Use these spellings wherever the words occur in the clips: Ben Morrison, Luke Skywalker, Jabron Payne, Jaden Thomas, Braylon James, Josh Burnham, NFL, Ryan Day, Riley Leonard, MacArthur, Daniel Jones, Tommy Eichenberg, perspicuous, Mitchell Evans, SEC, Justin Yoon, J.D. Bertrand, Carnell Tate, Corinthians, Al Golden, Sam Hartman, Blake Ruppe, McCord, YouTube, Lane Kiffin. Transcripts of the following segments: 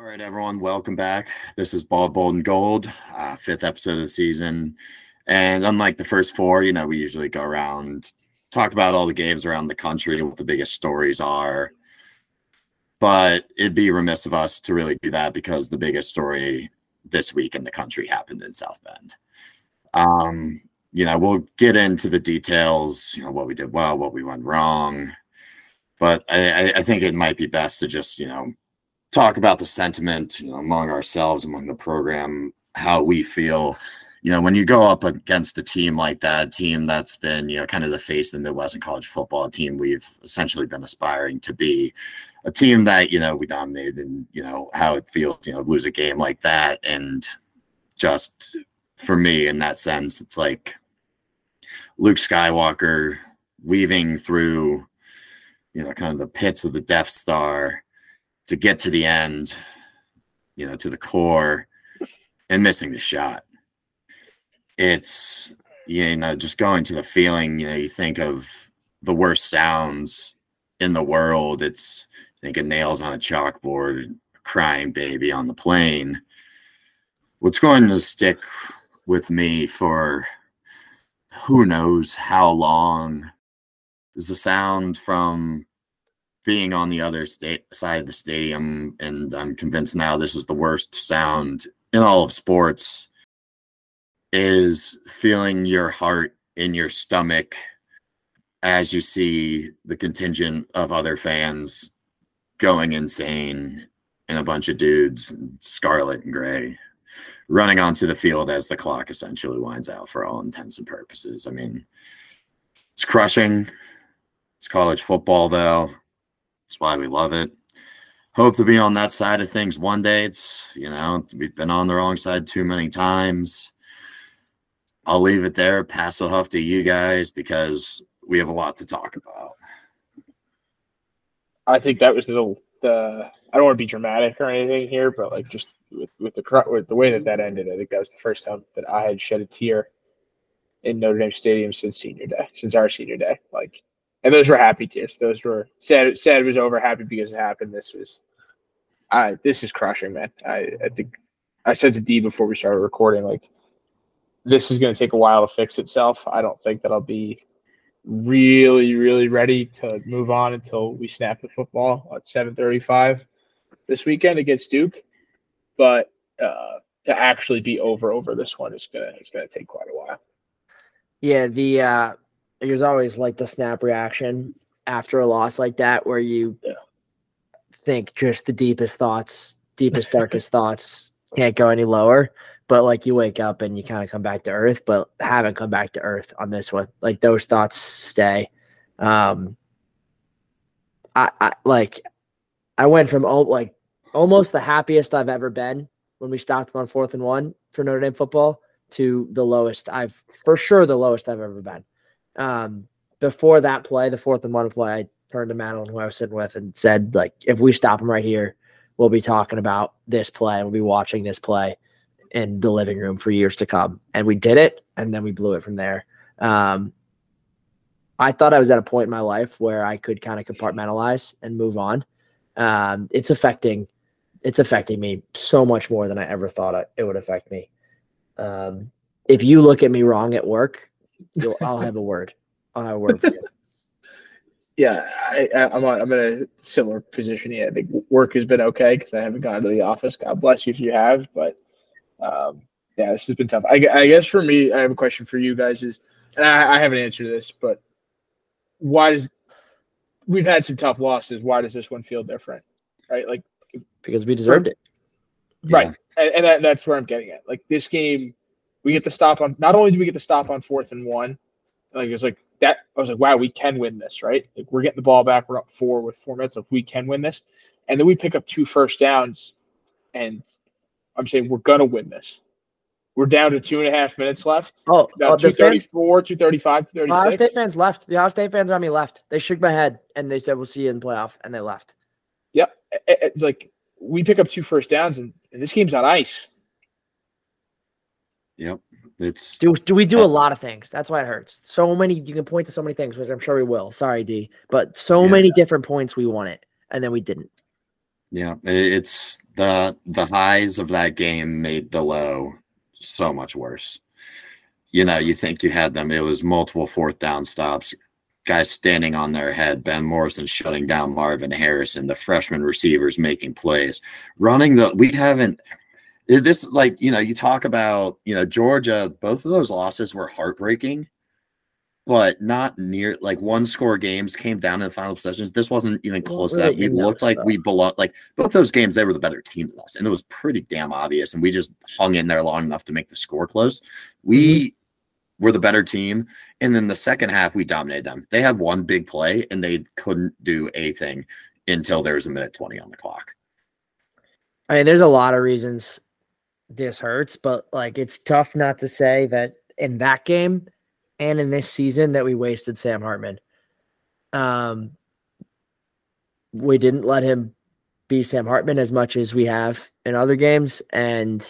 All right, everyone, welcome back. This is Bald, Bold, and Gold, fifth episode of the season. And unlike the first four, you know, we usually go around, talk about all the games around the country and what the biggest stories are. But it'd be remiss of us to really do that because the biggest story this week in the country happened in South Bend. You know, we'll get into the details, you know, what we did well, what we went wrong. But I think it might be best to just, you know, talk about the sentiment, you know, among ourselves, among the program, how we feel. You know, when you go up against a team like that, a team that's been, you know, kind of the face of the Midwestern college football, a team we've essentially been aspiring to be, a team that, you know, we dominated, and, you know, how it feels, you know, lose a game like that. And just for me, in that sense, it's like Luke Skywalker weaving through, you know, kind of the pits of the Death Star to get to the end, you know, to the core, and missing the shot. It's, you know, just going to the feeling, you know, you think of the worst sounds in the world. It's thinking nails on a chalkboard, a crying baby on the plane. What's going to stick with me for who knows how long is the sound from being on the other side of the stadium, and I'm convinced now this is the worst sound in all of sports, is feeling your heart in your stomach as you see the contingent of other fans going insane and a bunch of dudes in scarlet and gray running onto the field as the clock essentially winds out for all intents and purposes. I mean, it's crushing. It's college football, though. That's why we love it. Hope to be on that side of things one day. It's, you know, we've been on the wrong side too many times. I'll leave it there. Pass the huff to you guys because we have a lot to talk about. I think that was the I don't want to be dramatic or anything here, but like just with the way that ended, I think that was the first time that I had shed a tear in Notre Dame Stadium since our senior day. Like. And those were happy tears. Those were sad. Sad was over. Happy because it happened. This is crushing, man. I think I said to D before we started recording, like, this is going to take a while to fix itself. I don't think that I'll be really, really ready to move on until we snap the football at 7:35 this weekend against Duke. But to actually be over this one is gonna take quite a while. Yeah. There's always like the snap reaction after a loss like that where you think just the deepest thoughts, deepest, darkest thoughts, can't go any lower. But like you wake up and you kind of come back to earth, but haven't come back to earth on this one. Like those thoughts stay. I went from like almost the happiest I've ever been when we stopped on 4th and 1 for Notre Dame football to the lowest I've ever been. Before that play, the 4th and 1 play, I turned to Madeline, who I was sitting with, and said, like, if we stop him right here, we'll be talking about this play. We'll be watching this play in the living room for years to come. And we did it. And then we blew it from there. I thought I was at a point in my life where I could kind of compartmentalize and move on. It's affecting me so much more than I ever thought it would affect me. If you look at me wrong at work, I'll have a word. I'll have a word for you. Yeah, I'm in a similar position here. I think work has been okay because I haven't gone to the office. God bless you if you have. But, yeah, this has been tough. I guess for me, I have a question for you guys. I haven't answered this, but we've had some tough losses. Why does this one feel different? Right? Like, because we deserved it. Right. Yeah. And that's where I'm getting at. Like, this game – not only did we get the stop on 4th and 1, like it was like that. I was like, wow, we can win this, right? Like we're getting the ball back. We're up 4 with 4 minutes. Like we can win this. And then we pick up 2 first downs, and I'm saying we're gonna win this. We're down to 2.5 minutes left. Oh, 2:34, 2:35, 2:36. Ohio State fans left. The Ohio State fans around me left. They shook my head and they said, "We'll see you in playoff," and they left. Yep. It's like we pick up 2 first downs, and this game's on ice. Yep. It's do we do a lot of things? That's why it hurts. So many, you can point to so many things, which I'm sure we will. Sorry, D, but so many different points we won it, and then we didn't. Yeah, it's The highs of that game made the low so much worse. You know, you think you had them. It was multiple fourth down stops, guys standing on their head, Ben Morrison shutting down Marvin Harrison, the freshman receivers making plays, running the – we haven't – this, like, you know, you talk about, you know, Georgia, both of those losses were heartbreaking, but not near, like, one-score games came down in the final possessions. This wasn't even close to that. We looked like we belonged. Like, both those games, they were the better team than us, and it was pretty damn obvious, and we just hung in there long enough to make the score close. We were the better team, and then the second half, we dominated them. They had one big play, and they couldn't do anything until there was a minute 20 on the clock. I mean, there's a lot of reasons this hurts, but like, it's tough not to say that in that game and in this season that we wasted Sam Hartman. We didn't let him be Sam Hartman as much as we have in other games. And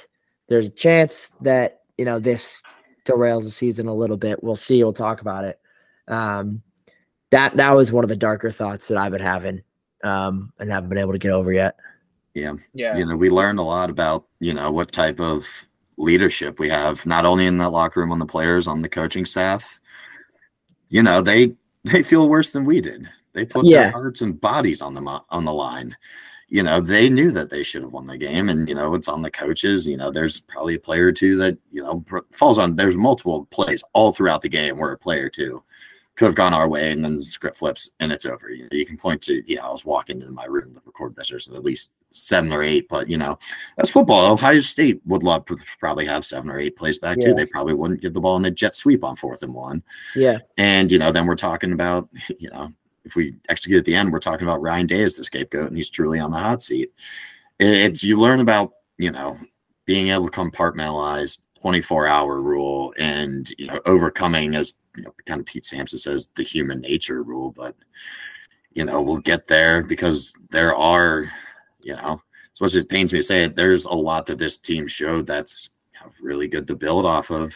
there's a chance that, you know, this derails the season a little bit. We'll see. We'll talk about it. That was one of the darker thoughts that I've been having, and haven't been able to get over yet. Yeah. You know, we learned a lot about, you know, what type of leadership we have, not only in that locker room, on the players, on the coaching staff. You know, they feel worse than we did. They put their hearts and bodies on the line. You know, they knew that they should have won the game, and, you know, it's on the coaches. You know, there's probably a player or two that, you know, falls on. There's multiple plays all throughout the game where a player or two could have gone our way, and then the script flips and it's over. You know, you can point to, you know, I was walking into my room to record this, there's at least 7 or 8, but, you know, that's football. Ohio State would love to probably have 7 or 8 plays back too. They probably wouldn't give the ball in a jet sweep on 4th and 1. Yeah. And, you know, then we're talking about, you know, if we execute at the end, we're talking about Ryan Day as the scapegoat, and he's truly on the hot seat. It's, you learn about, you know, being able to compartmentalize, 24-hour rule, and, you know, overcoming, as, you know, kind of Pete Sampson says, the human nature rule. But, you know, we'll get there, because there are, you know, as much as it pains me to say it, there's a lot that this team showed that's, you know, really good to build off of.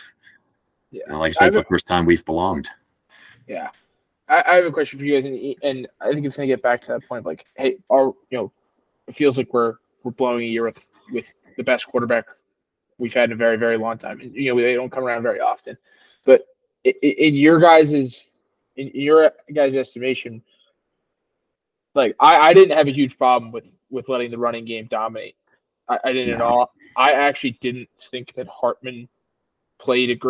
Yeah, and like I said, it's the first time we've belonged. Yeah, I have a question for you guys, and I think it's going to get back to that point of like, hey, you know, it feels like we're blowing a year with the best quarterback we've had in a very, very long time, and, you know, they don't come around very often. But in your guys' estimation, like, I didn't have a huge problem with letting the running game dominate. I didn't at all. I actually didn't think that Hartman played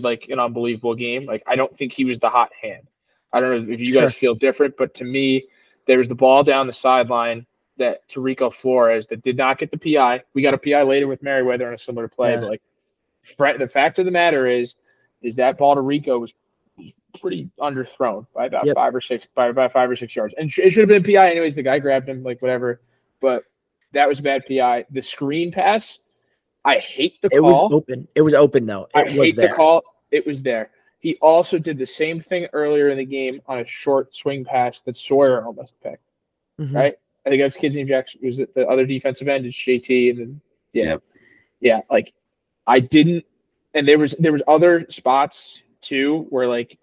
like an unbelievable game. Like, I don't think he was the hot hand. I don't know if you guys feel different, but to me, there was the ball down the sideline that Tirico Flores that did not get the PI. We got a PI later with Merriweather on a similar play, but like, the fact of the matter is that ball to Rico was pretty underthrown by about 5 or 6 yards, and it should have been PI anyways. The guy grabbed him, like, whatever, but that was a bad PI. The screen pass, I hate the call. It was open. It was open though. The call. It was there. He also did the same thing earlier in the game on a short swing pass that Sawyer almost picked. Mm-hmm. Right. I think that's kid's name, Jackson. Was it the other defensive end? It's JT, and then like, I didn't. And there was other spots too where, like,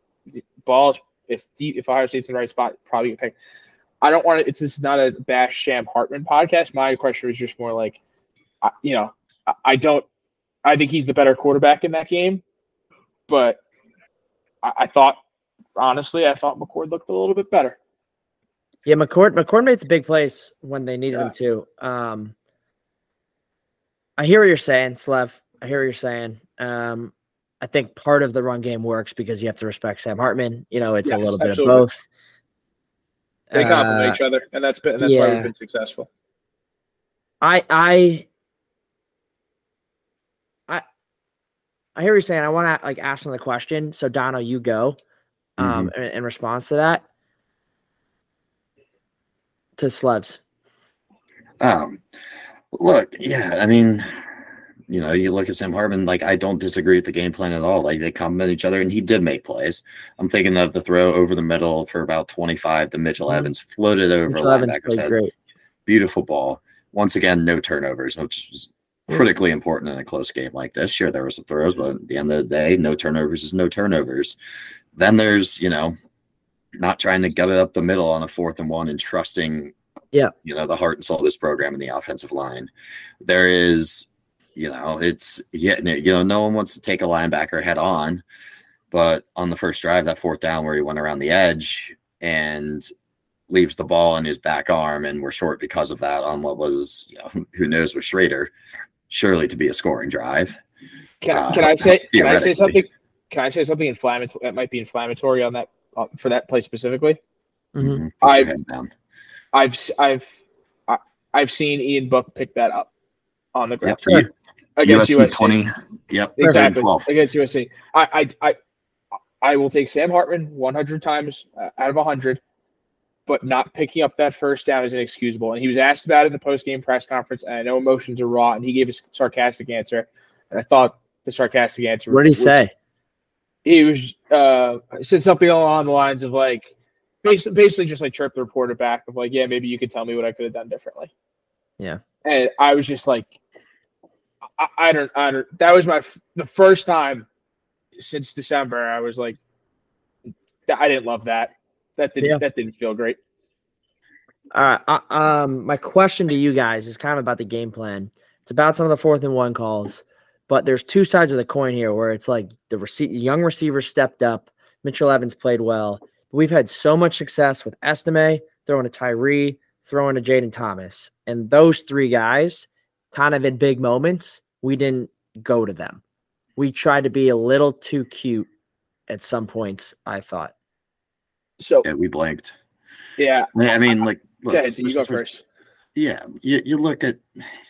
balls, if Ohio State's in the right spot, probably get picked. I don't want to. This is not a bash Sam Hartman podcast. My question was just more like, you know, I don't. I think he's the better quarterback in that game, but I thought, honestly, McCord looked a little bit better. Yeah, McCord made some big plays when they needed him to. I hear what you're saying, Slev. I hear what you're saying. I think part of the run game works because you have to respect Sam Hartman. You know, it's a little bit of both. They complement each other, and that's why we've been successful. I hear what you're saying. I want to, like, ask them the question. So, Dono, you go in response to that. To Slevs. Look, I mean, you know, you look at Sam Hartman, like, I don't disagree with the game plan at all. Like, they complement each other, and he did make plays. I'm thinking of the throw over the middle for about 25 to Mitchell Evans, floated over linebacker's head. Great. Beautiful ball. Once again, no turnovers, which is critically important in a close game like this. Sure, there were some throws, but at the end of the day, no turnovers is no turnovers. Then there's, you know, not trying to gut it up the middle on a 4th and 1 and trusting Yeah. You know, the heart and soul of this program and the offensive line. There is, you know, it's, yeah, you know, no one wants to take a linebacker head on, but on the first drive, that fourth down where he went around the edge and leaves the ball in his back arm, and we're short because of that on what was, you know, who knows, with Schrader, surely to be a scoring drive. Can I say something? Can I say something inflammatory that might be inflammatory on that for that play specifically? Mm-hmm. I've seen Ian Book pick that up on the ground against USC. 20. Yep, exactly. 12. Against USC. I will take Sam Hartman 100 times out of 100, but not picking up that first down is inexcusable. And he was asked about it in the post-game press conference, and I know emotions are raw, and he gave a sarcastic answer. And I thought the sarcastic answer. What did he say? He was said something along the lines of like, basically just like chirped the reporter back of like, yeah, maybe you could tell me what I could have done differently. Yeah, and I was just like, I don't. That was the first time since December I was like, I didn't love that. That didn't feel great. All right. My question to you guys is kind of about the game plan. It's about some of the 4th and 1 calls. But there's two sides of the coin here where it's like the young receiver stepped up. Mitchell Evans played well. We've had so much success with Estime, throwing to Tyree, throwing to Jaden Thomas. And those three guys kind of in big moments, we didn't go to them. We tried to be a little too cute at some points, I thought. So yeah, we blanked. Yeah. I mean, like – go ahead, you go first. Yeah. You look at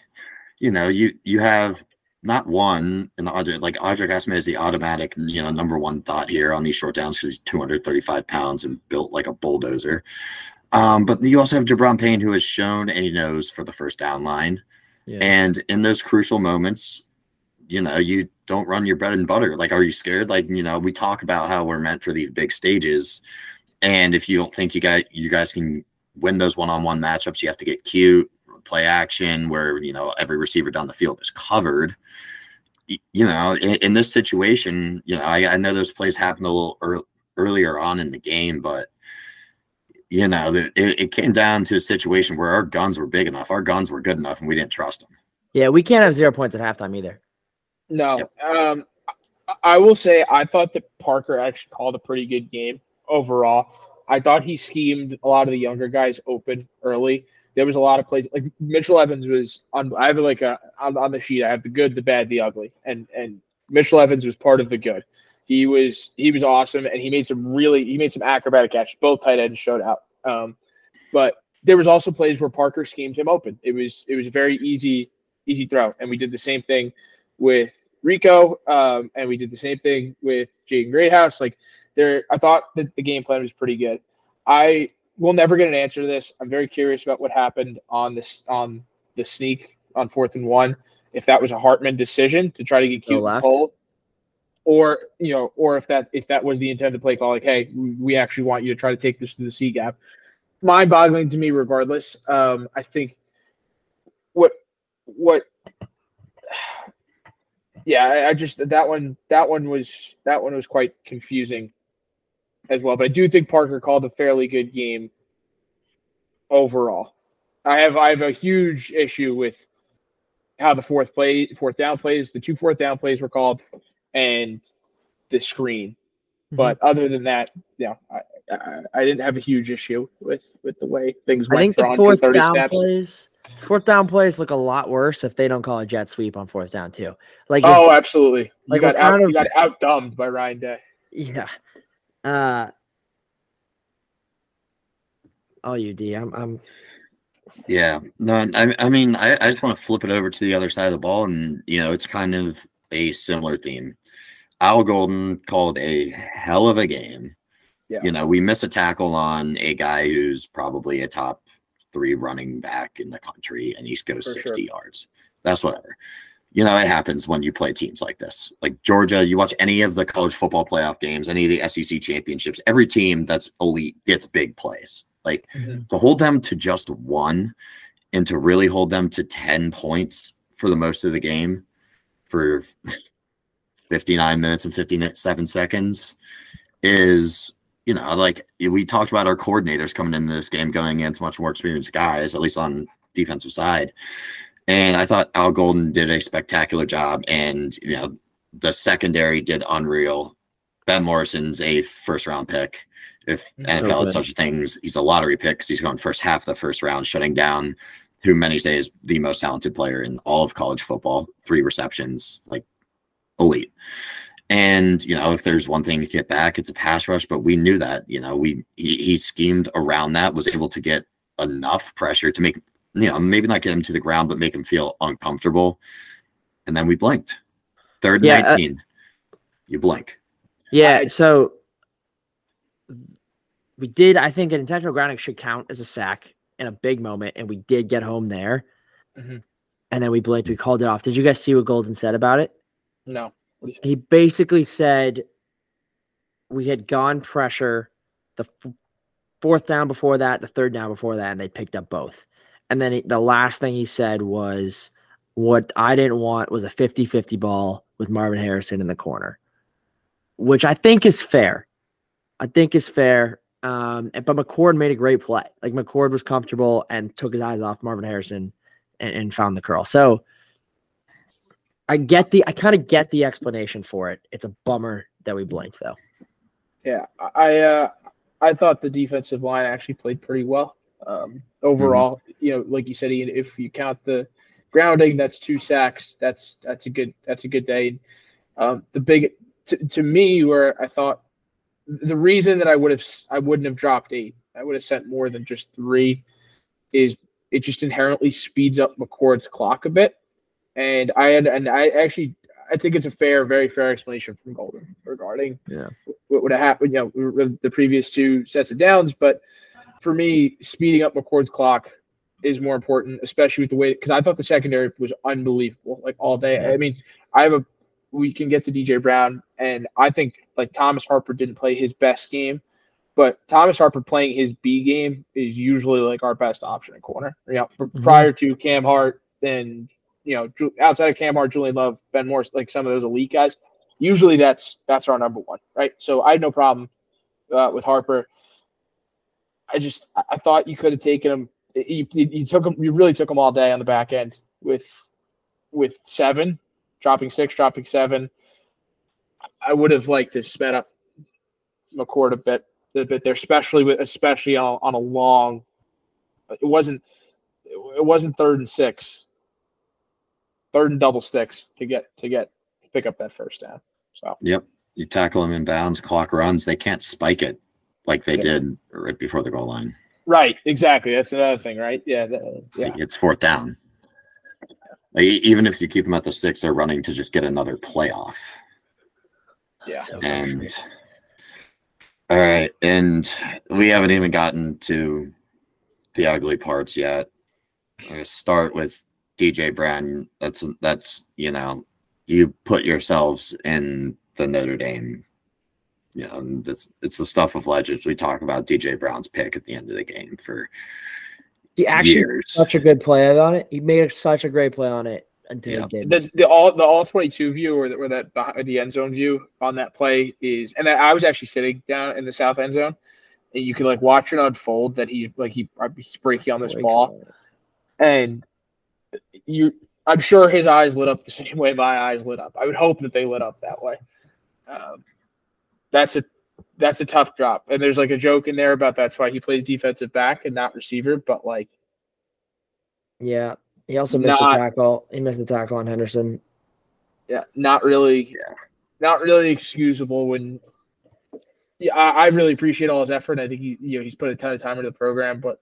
– you know, you have – not one in the Audric, like Audric Estime is the automatic, you know, number one thought here on these short downs because he's 235 pounds and built like a bulldozer. But you also have Jabron Payne, who has shown a nose for the first down line. Yeah. And in those crucial moments, you know, you don't run your bread and butter. Like, are you scared? Like, you know, we talk about how we're meant for these big stages. And if you don't think you guys can win those one-on-one matchups, you have to get cute. Play action where, you know, every receiver down the field is covered. You know, in this situation, you know, I know those plays happened a little earlier on in the game, but, you know, it came down to a situation where our guns were big enough, our guns were good enough, and we didn't trust them. Yeah, we can't have 0 points at halftime either. No. Yep. I will say I thought that Parker actually called a pretty good game overall. I thought he schemed a lot of the younger guys open early. There was a lot of plays. Like Mitchell Evans was on. I have like on the sheet. I have the good, the bad, the ugly, and Mitchell Evans was part of the good. He was awesome, and he made some acrobatic catches. Both tight ends showed out. But there was also plays where Parker schemed him open. It was a very easy throw, and we did the same thing with Rico, and we did the same thing with Jaden Greathouse. Like there, I thought that the game plan was pretty good. We'll never get an answer to this. I'm very curious about what happened on the sneak on 4th and 1. If that was a Hartman decision to try to get cute and cold, or you know, or if that was the intended play call, like, hey, we actually want you to try to take this to the C gap. Mind-boggling to me, regardless. I think that one was quite confusing as well, but I do think Parker called a fairly good game overall. I have a huge issue with how the two fourth down plays were called, and the screen. Mm-hmm. But other than that, yeah, I didn't have a huge issue with the way things went. I think the 4th down plays look a lot worse if they don't call a jet sweep on 4th down too. Like absolutely, like you got outdumbed by Ryan Day. Yeah. I just want to flip it over to the other side of the ball, and you know, it's kind of a similar theme. Al Golden called a hell of a game. Yeah. You know, we miss a tackle on a guy who's probably a top 3 running back in the country, and he goes for 60 yards. That's whatever. You know, it happens when you play teams like this. Like Georgia, you watch any of the college football playoff games, any of the SEC championships, every team that's elite gets big plays. Like, mm-hmm. to hold them to just one and to really hold them to 10 points for the most of the game for 59 minutes and 57 seconds is – you know, like we talked about our coordinators coming into this game, going against much more experienced guys, at least on defensive side. And I thought Al Golden did a spectacular job. And, you know, the secondary did unreal. Ben Morrison's a first-round pick. If NFL is such a thing, he's a lottery pick because he's going first half of the first round, shutting down who many say is the most talented player in all of college football. 3 receptions, like elite. And, you know, if there's one thing to get back, it's a pass rush. But we knew that, you know, he schemed around that, was able to get enough pressure to make, you know, maybe not get him to the ground, but make him feel uncomfortable. And then we blinked. Third and 19. You blink. Yeah, so we did, I think an intentional grounding should count as a sack in a big moment, and we did get home there. Mm-hmm. And then we blinked. We called it off. Did you guys see what Golden said about it? No. He basically said we had gone pressure the fourth down before that, the third down before that, and they picked up both. And then the last thing he said was, what I didn't want was a 50-50 ball with Marvin Harrison in the corner, which I think is fair. I think is fair. But McCord made a great play. Like, McCord was comfortable and took his eyes off Marvin Harrison and found the curl. So I kind of get the explanation for it. It's a bummer that we blinked, though. Yeah, I thought the defensive line actually played pretty well overall. Mm-hmm. You know, like you said, Ian, if you count the grounding, that's 2 sacks. That's a good day. The big to me, where I thought the reason that I wouldn't have dropped 8, I would have sent more than just 3, is it just inherently speeds up McCord's clock a bit. And I think it's a fair, very fair explanation from Golden regarding what would have happened, you know, the previous 2 sets of downs. But for me, speeding up McCord's clock is more important, especially with the way, because I thought the secondary was unbelievable, like all day. Yeah. I mean, we can get to DJ Brown, and I think like Thomas Harper didn't play his best game, but Thomas Harper playing his B game is usually like our best option at corner. You know, mm-hmm. Prior to Cam Hart and, you know, outside of Cam Hart, Julian Love, Ben Morris, like some of those elite guys, usually that's our number one, right? So I had no problem with Harper. I thought you could have taken him. You really took him all day on the back end with 7, dropping 6, dropping 7. I would have liked to sped up McCord a bit there, especially on a long. It wasn't 3rd and 6. 3rd and double sticks to pick up that first down. So yep, you tackle them in bounds, clock runs. They can't spike it like they did right before the goal line. Right, exactly. That's another thing, right? Yeah, it's 4th down. Like, even if you keep them at the 6, they're running to just get another playoff. Yeah, and all right, and we haven't even gotten to the ugly parts yet. I'm gonna start with DJ Brown. That's you know, you put yourselves in the Notre Dame. You know, it's the stuff of legends. We talk about DJ Brown's pick at the end of the game for years. Such a good play on it. He made such a great play on it until the all 22 view or that behind the end zone view on that play is. And I was actually sitting down in the south end zone, and you can like watch it unfold that he's breaking on this ball, and I'm sure his eyes lit up the same way my eyes lit up. I would hope that they lit up that way. That's a tough drop, and there's like a joke in there about that's why he plays defensive back and not receiver. But like, yeah, he also missed the tackle. He missed the tackle on Henderson. Yeah, not really excusable. When I really appreciate all his effort. I think he's put a ton of time into the program, but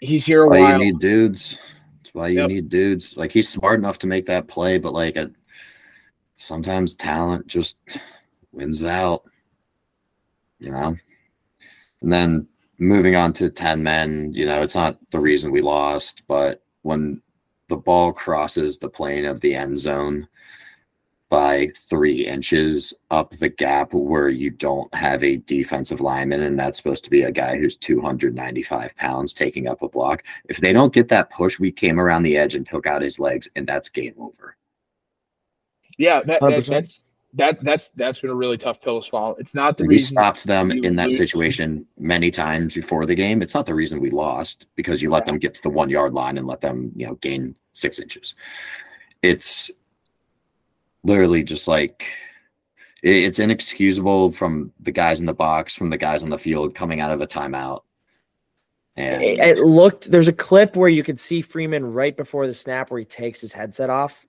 he's here a while. You need dudes. That's why you need dudes. Like, he's smart enough to make that play, but like sometimes talent just wins out, you know. And then moving on to 10 men, you know, it's not the reason we lost, but when the ball crosses the plane of the end zone by 3 inches up the gap where you don't have a defensive lineman, and that's supposed to be a guy who's 295 pounds taking up a block. If they don't get that push, we came around the edge and took out his legs, and that's game over. Yeah, that's that's been a really tough pill to swallow. It's not the reason we stopped them in that situation many times before the game. It's not the reason we lost, because you let them get to the 1 yard line and let them, you know, gain 6 inches. It's literally just like, it's inexcusable from the guys in the box, from the guys on the field coming out of a timeout. And it looked, there's a clip where you could see Freeman right before the snap where he takes his headset off.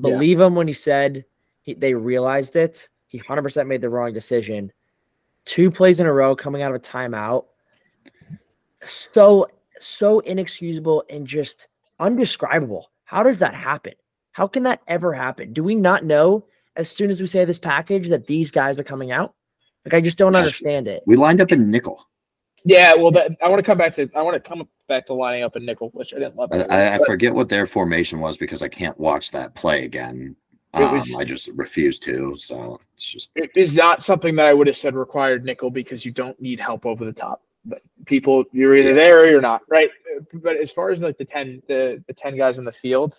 Believe him when he said they realized it. He 100% made the wrong decision. 2 plays in a row coming out of a timeout. So inexcusable and just undescribable. How does that happen? How can that ever happen? Do we not know as soon as we say this package that these guys are coming out? Like, I just don't understand it. We lined up in nickel. Yeah, well, I want to come back to lining up in nickel, which I didn't love. I forget what their formation was because I can't watch that play again. I just refuse to. So it is not something that I would have said required nickel, because you don't need help over the top. But people, you're either there or you're not, right? But as far as like the ten guys in the field,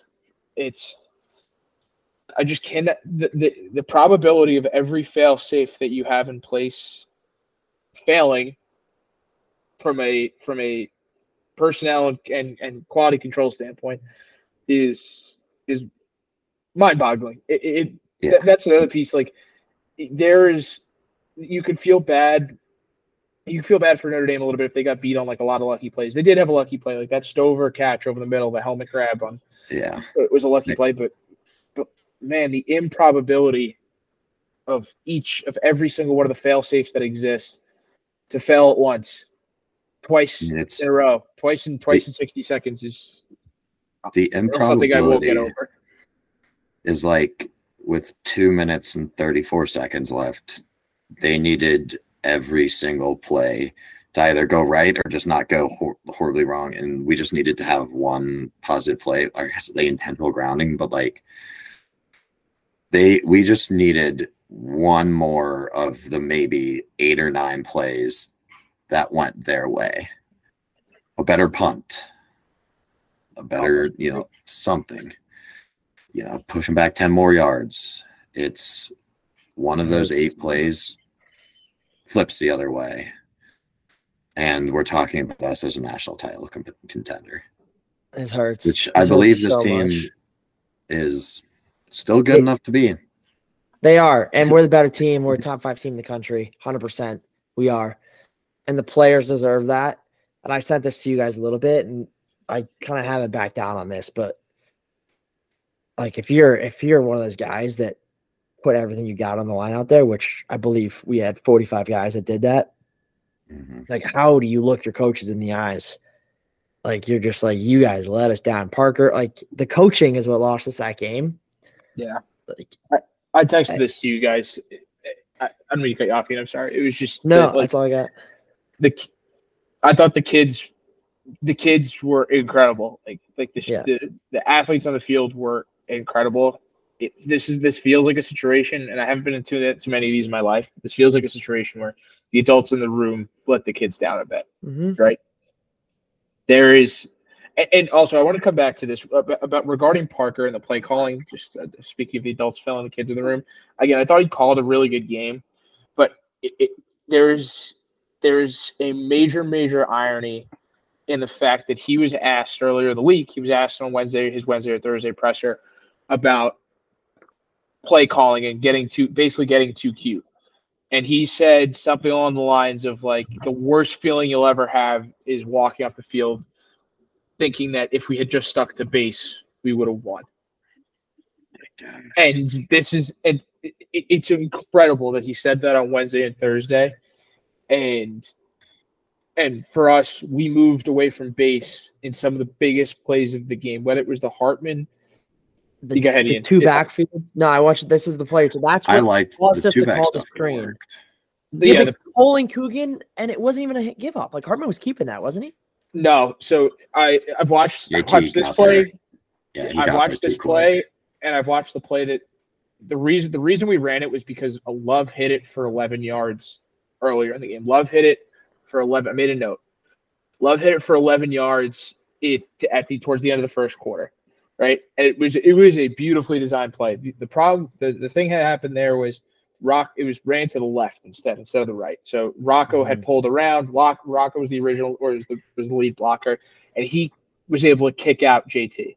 it's, I just cannot. The probability of every fail safe that you have in place failing from a personnel and quality control standpoint is mind-boggling. That's another piece. Like, you could feel bad for Notre Dame a little bit if they got beat on like a lot of lucky plays. They did have a lucky play, like that Stover catch over the middle, the helmet grab on. Yeah, it was a lucky play, but man, the improbability of every single one of the fail safes that exists to fail at once. Twice in a row, in 60 seconds is the improbability. Something I will get over. Is like, with 2 minutes and 34 seconds left, they needed every single play to either go right or just not go horribly wrong, and we just needed to have one positive play. I guess they intentional grounding, but like we just needed one more of the maybe 8 or 9 plays that went their way. A better punt, a better, you know, something, you know, pushing back 10 more yards. It's one of those 8 plays flips the other way, and we're talking about us as a national title contender. It hurts. Which I believe this team is still good enough to be in. They are, and we're the better team. We're a top 5 team in the country, 100%. We are. And the players deserve that. And I sent this to you guys a little bit, and I kind of haven't backed down on this, but like, if you're one of those guys that put everything you got on the line out there, which I believe we had 45 guys that did that, like, how do you look your coaches in the eyes? Like, you're just like, you guys let us down. Parker, like, the coaching is what lost us that game. Yeah. Like, I texted this to you guys. I don't mean to cut you off, Ian. I'm sorry. It was just that's all I got. I thought the kids were incredible. The athletes on the field were incredible. This feels like a situation, and I haven't been into that too many of these in my life. This feels like a situation where the adults in the room let the kids down a bit, right? There is, and also I want to come back to this about regarding Parker and the play calling. Just speaking of the adults failing the kids in the room, again, I thought he called a really good game, but there's a major irony in the fact that he was asked earlier in the week. He was asked on his Wednesday or Thursday presser about play calling and getting too cute. And he said something along the lines of like, the worst feeling you'll ever have is walking off the field thinking that if we had just stuck to base, we would have won. And it's incredible that he said that on Wednesday and Thursday. And for us, we moved away from base in some of the biggest plays of the game, whether it was the Hartman, the 2 backfields. No, I watched this is the player. So that's what I liked. The 2 back stuff worked. Yeah, the polling Coogan, and it wasn't even a give up. Like, Hartman was keeping that, wasn't he? No. So I've watched this play. Yeah, I've watched this play, and I've watched the play that the reason we ran it was because Love hit it for 11 yards. Earlier in the game, Love hit it for 11. I made a note. Love hit it for 11 yards. Towards the end of the first quarter, right? And it was a beautifully designed play. The problem, the thing that happened there was it ran to the left instead of the right. So Rocco had pulled around. Rocco was the original, or was the lead blocker, and he was able to kick out JT.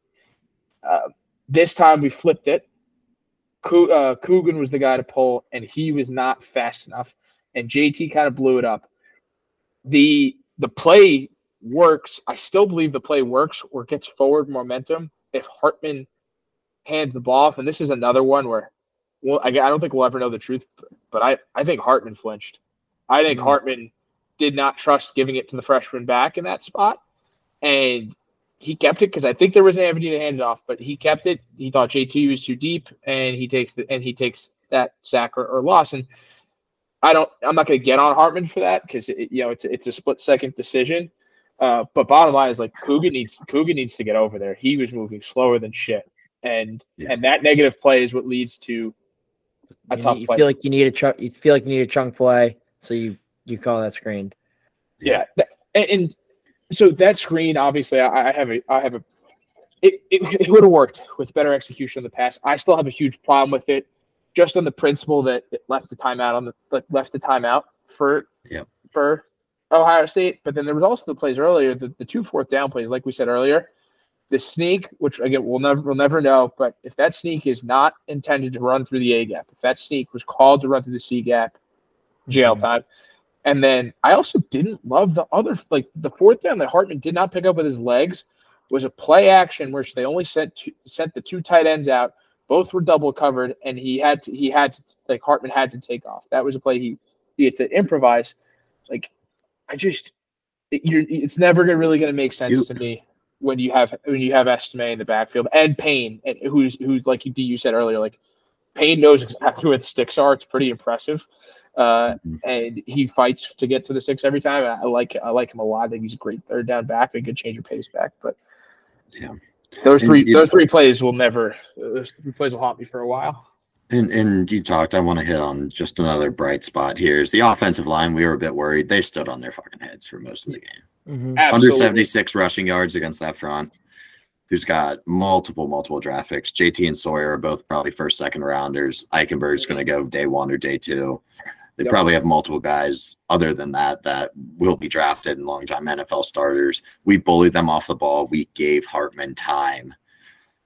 This time we flipped it. Coogan was the guy to pull, and he was not fast enough. And JT kind of blew it up. The play works. I still believe the play works or gets forward momentum if Hartman hands the ball off. And this is another one where, well, I don't think we'll ever know the truth, but I think Hartman flinched. I think Hartman did not trust giving it to the freshman back in that spot. And he kept it because I think there was an avenue to hand it off, but he kept it. He thought JT was too deep, and he takes that sack or loss. And I'm not going to get on Hartman for that because it's a split second decision. But bottom line is, like, Coogan needs to get over there. He was moving slower than shit, and that negative play is what leads to a tough play. You feel like you need a chunk play, so you call that screen. Yeah, and so that screen, obviously, I have a. It would have worked with better execution in the past. I still have a huge problem with it, just on the principle that it left the timeout for Ohio State. But then there was also the plays earlier, the 2 fourth down plays, like we said earlier, the sneak, which again we'll never know. But if that sneak is not intended to run through the A gap, if that sneak was called to run through the C gap, jail time. And then I also didn't love the other, like the fourth down that Hartman did not pick up with his legs was a play action where they only sent the two tight ends out. Both were double covered, and Hartman had to take off. That was a play he had to improvise. Like, it's never really going to make sense to me when you have Estime in the backfield and Payne, and who's like you said earlier, like Payne knows exactly where the sticks are. It's pretty impressive, and he fights to get to the sticks every time. I like him a lot. I think he's a great third down back, a good change of pace back. But yeah, those three plays will haunt me for a while. And you talked, I want to hit on just another bright spot here is the offensive line. We were a bit worried. They stood on their fucking heads for most of the game. 176 rushing yards against that front, who's got multiple draft picks. JT and Sawyer are both probably first, second rounders. Eichenberg's going to go day one or day two. They probably have multiple guys other than that will be drafted and long-time NFL starters. We bullied them off the ball. We gave Hartman time.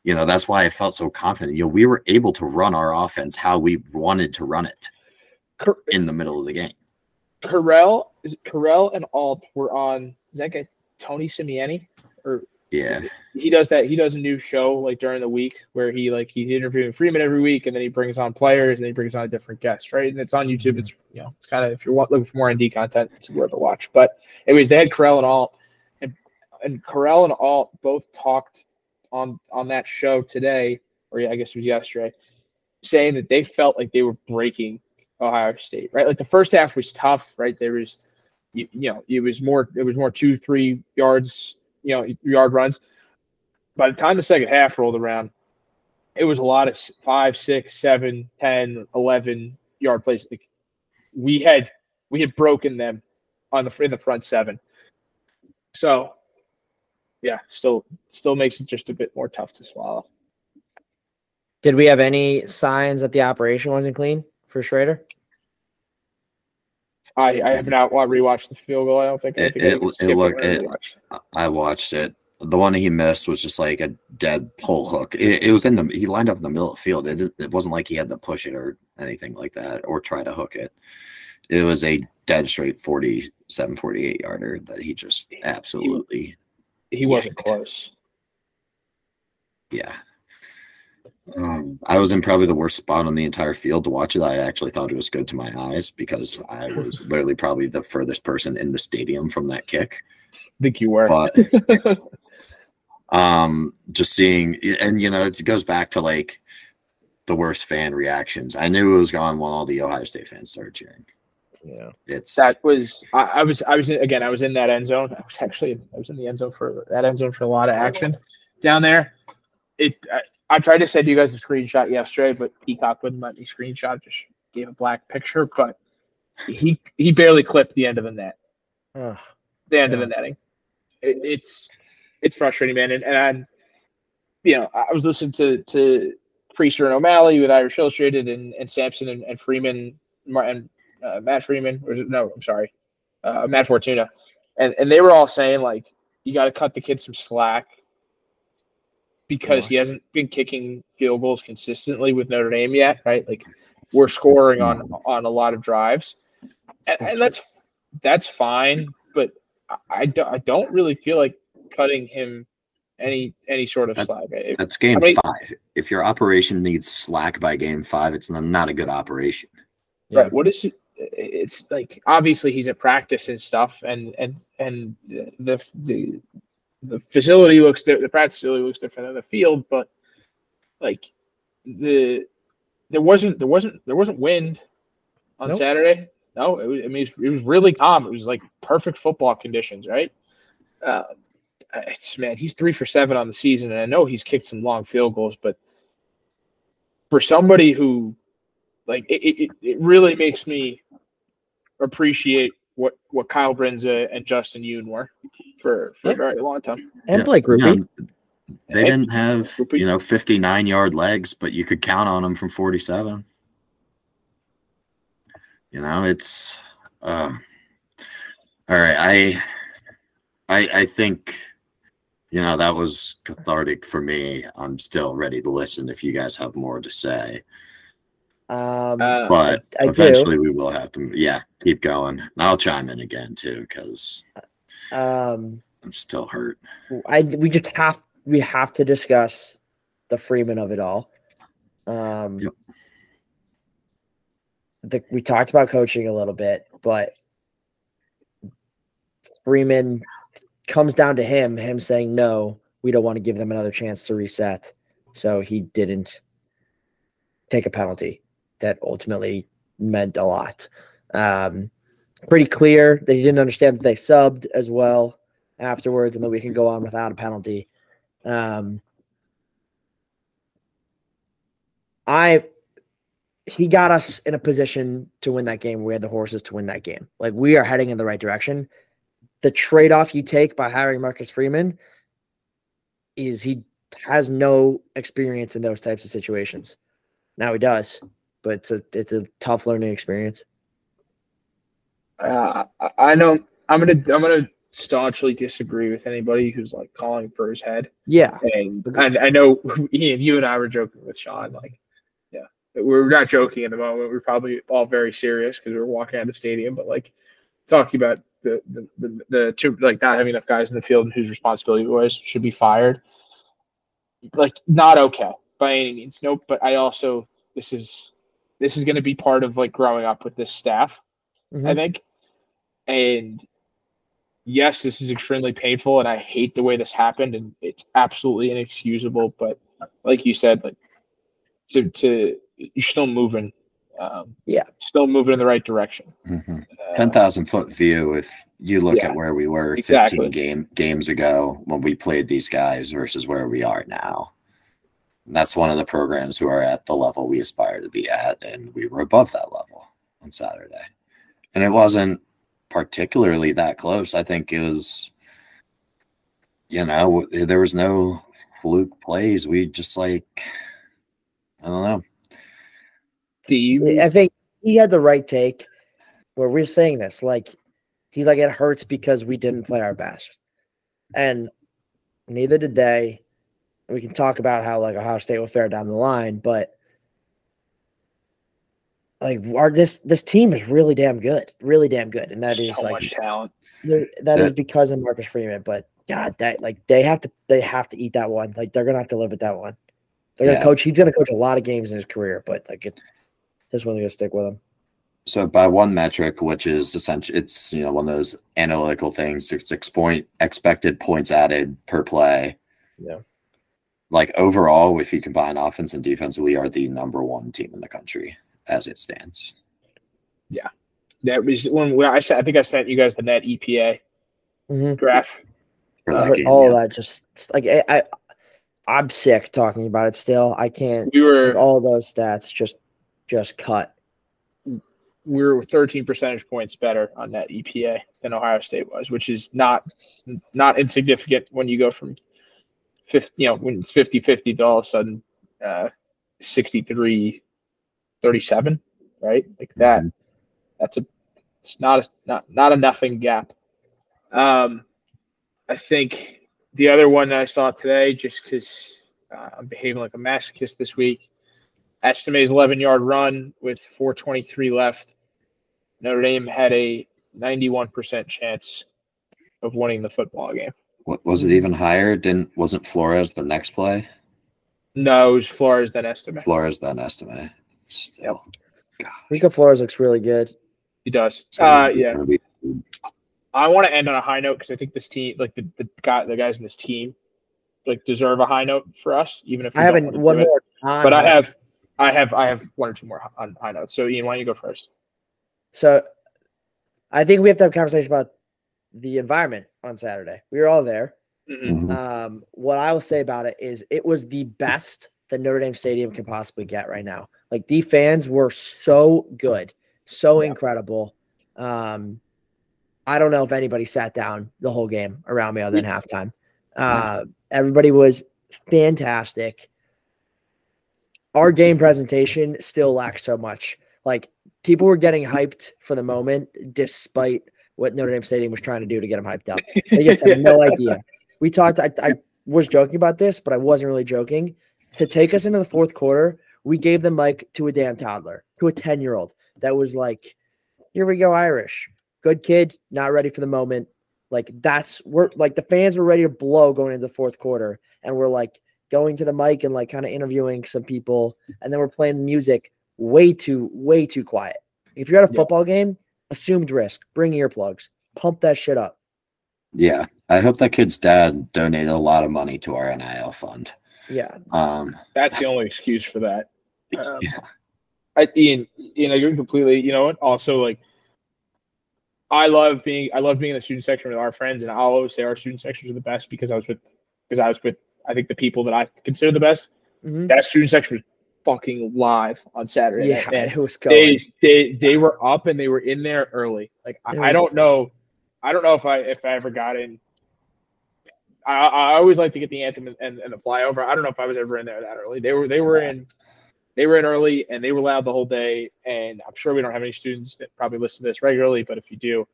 You know, that's why I felt so confident. You know, we were able to run our offense how we wanted to run it in the middle of the game. Correll and Alt were on – is that guy Tony Simianni? Or yeah. He does that. He does a new show, like, during the week where he's interviewing Freeman every week, and then he brings on players, and he brings on a different guest, right? And it's on YouTube. It's, you know, it's kind of – if you're looking for more ND content, it's worth a watch. But anyways, they had Correll and Alt. And Correll and Alt both talked – on that show today, or I guess it was yesterday, saying that they felt like they were breaking Ohio State, right? Like the first half was tough, right? There was, it was more 2-3 yards, yard runs. By the time the second half rolled around, it was a lot of 5, 6, 7, 10, 11 yard plays. Like we had broken them in the front seven. So yeah, still makes it just a bit more tough to swallow. Did we have any signs that the operation wasn't clean for Schrader? I have not rewatched the field goal. I don't think I watched it. The one he missed was just like a dead pull hook. It was he lined up in the middle of the field. It wasn't like he had to push it or anything like that or try to hook it. It was a dead straight 47, 48 yarder that he just absolutely. He wasn't close. Yeah. I was in probably the worst spot on the entire field to watch it. I actually thought it was good to my eyes because I was literally probably the furthest person in the stadium from that kick. I think you were. But just seeing – and, it goes back to, like, the worst fan reactions. I knew it was gone when all the Ohio State fans started cheering. Yeah, I was in that end zone. I was in the end zone for a lot of action down there. I tried to send you guys a screenshot yesterday, but Peacock wouldn't let me screenshot. Just gave a black picture, but he barely clipped the end of the net. The end of the netting. It's frustrating, man. And I'm you know, I was listening to Priester and O'Malley with Irish Illustrated and Sampson and Freeman and Matt Freeman. Or is it, no, I'm sorry. Matt Fortuna. And they were all saying, like, you got to cut the kid some slack because he hasn't been kicking field goals consistently with Notre Dame yet, right? Like, we're scoring on a lot of drives. And that's fine, but I don't really feel like cutting him any sort of slack. That's game five. If your operation needs slack by game five, it's not a good operation. Right. Yeah. What is it? It's like, obviously he's at practice and stuff, and the facility looks different, the practice facility looks different than the field, but like there wasn't wind on Saturday. No, it was really calm. It was like perfect football conditions, right? Man, he's 3 for 7 on the season, and I know he's kicked some long field goals, but for somebody who, like, it really makes me appreciate what Kyle Brinza and Justin Yoon were for a very long time. And Blake Ruppe. Yeah, they didn't have, 59-yard legs, but you could count on them from 47. You know, it's all right. I think, you know, that was cathartic for me. I'm still ready to listen if you guys have more to say. But I eventually do. We will have to, keep going. And I'll chime in again too, because I'm still hurt. We have to discuss the Freeman of it all. We talked about coaching a little bit, but Freeman comes down to him saying, no, we don't want to give them another chance to reset. So he didn't take a penalty. That ultimately meant a lot. Pretty clear that he didn't understand that they subbed as well afterwards and that we can go on without a penalty. He got us in a position to win that game where we had the horses to win that game. Like, we are heading in the right direction. The trade-off you take by hiring Marcus Freeman is he has no experience in those types of situations. Now he does, but it's a tough learning experience. I know I'm gonna staunchly disagree with anybody who's like calling for his head. Yeah, and I know Ian, you and I were joking with Sean. Like, yeah, we're not joking at the moment. We're probably all very serious because we're walking out of the stadium. But like talking about the two, like not having enough guys in the field and whose responsibility it was, should be fired. Like, not okay by any means. Nope. But I also. This is going to be part of like growing up with this staff, I think. And yes, this is extremely painful, and I hate the way this happened, and it's absolutely inexcusable. But like you said, like to you're still moving, still moving in the right direction. 10,000-foot view. If you look at where we were 15 games ago when we played these guys versus where we are now. And that's one of the programs who are at the level we aspire to be at, and we were above that level on Saturday. And it wasn't particularly that close. I think it was, there was no fluke plays. We just, like, I don't know. I think he had the right take where we're saying this. Like, he's like, it hurts because we didn't play our best. And neither did they. We can talk about how like Ohio State will fare down the line, but like this team is really damn good, and that is so like talent. That is because of Marcus Freeman. But God, that like they have to eat that one. Like they're gonna have to live with that one. They're gonna coach. He's gonna coach a lot of games in his career, but like this one's gonna stick with him. So by one metric, which is essentially it's one of those analytical things. It's expected points added per play. Yeah. Like, overall, if you combine offense and defense, we are the number 1 team in the country as it stands. Yeah. That was when I think I sent you guys the net EPA graph. That just like I'm sick talking about it still. I can't. We were like, all those stats just cut. We were 13 percentage points better on net EPA than Ohio State was, which is not insignificant when you go from when it's 50-50, all of a sudden 63-37, right? Like that. It's not a nothing gap. I think the other one that I saw today, just because I'm behaving like a masochist this week, Estime's 11-yard run with 4:23 left. Notre Dame had a 91% chance of winning the football game. What, was it even higher? Wasn't Flores the next play? No, it was Flores then Estime. Still, Rico Flores looks really good. He does. Yeah. I want to end on a high note because I think this team, like the guys in this team, like deserve a high note for us, even if we I have one or two more on high notes. So Ian, why don't you go first? So, I think we have to have a conversation about the environment on Saturday. We were all there. Mm-hmm. What I will say about it is it was the best that Notre Dame Stadium can possibly get right now. Like the fans were so good, so incredible. I don't know if anybody sat down the whole game around me other than halftime. Everybody was fantastic. Our game presentation still lacks so much. Like people were getting hyped for the moment, despite what Notre Dame Stadium was trying to do to get them hyped up. They just have no idea. We talked. I was joking about this, but I wasn't really joking. To take us into the fourth quarter, we gave the mic to a damn toddler, to a 10-year-old that was like, "Here we go, Irish." Good kid, not ready for the moment. Like the fans were ready to blow going into the fourth quarter, and we're like going to the mic and like kind of interviewing some people, and then we're playing music way too quiet. If you're at a football game, assumed risk. Bring earplugs. Pump that shit up. Yeah, I hope that kid's dad donated a lot of money to our NIL fund. Yeah, that's the only excuse for that. Ian, I agree completely. You know what? Also, like, I love being in the student section with our friends, and I'll always say our student sections are the best because I was with I think the people that I consider the best. Mm-hmm. That student section was fucking live on Saturday. Yeah, it was going. They were up and they were in there early. Like I don't know if I ever got in. I always like to get the anthem and the flyover. I don't know if I was ever in there that early. They were in early, and they were loud the whole day, and I'm sure we don't have any students that probably listen to this regularly, but if you do,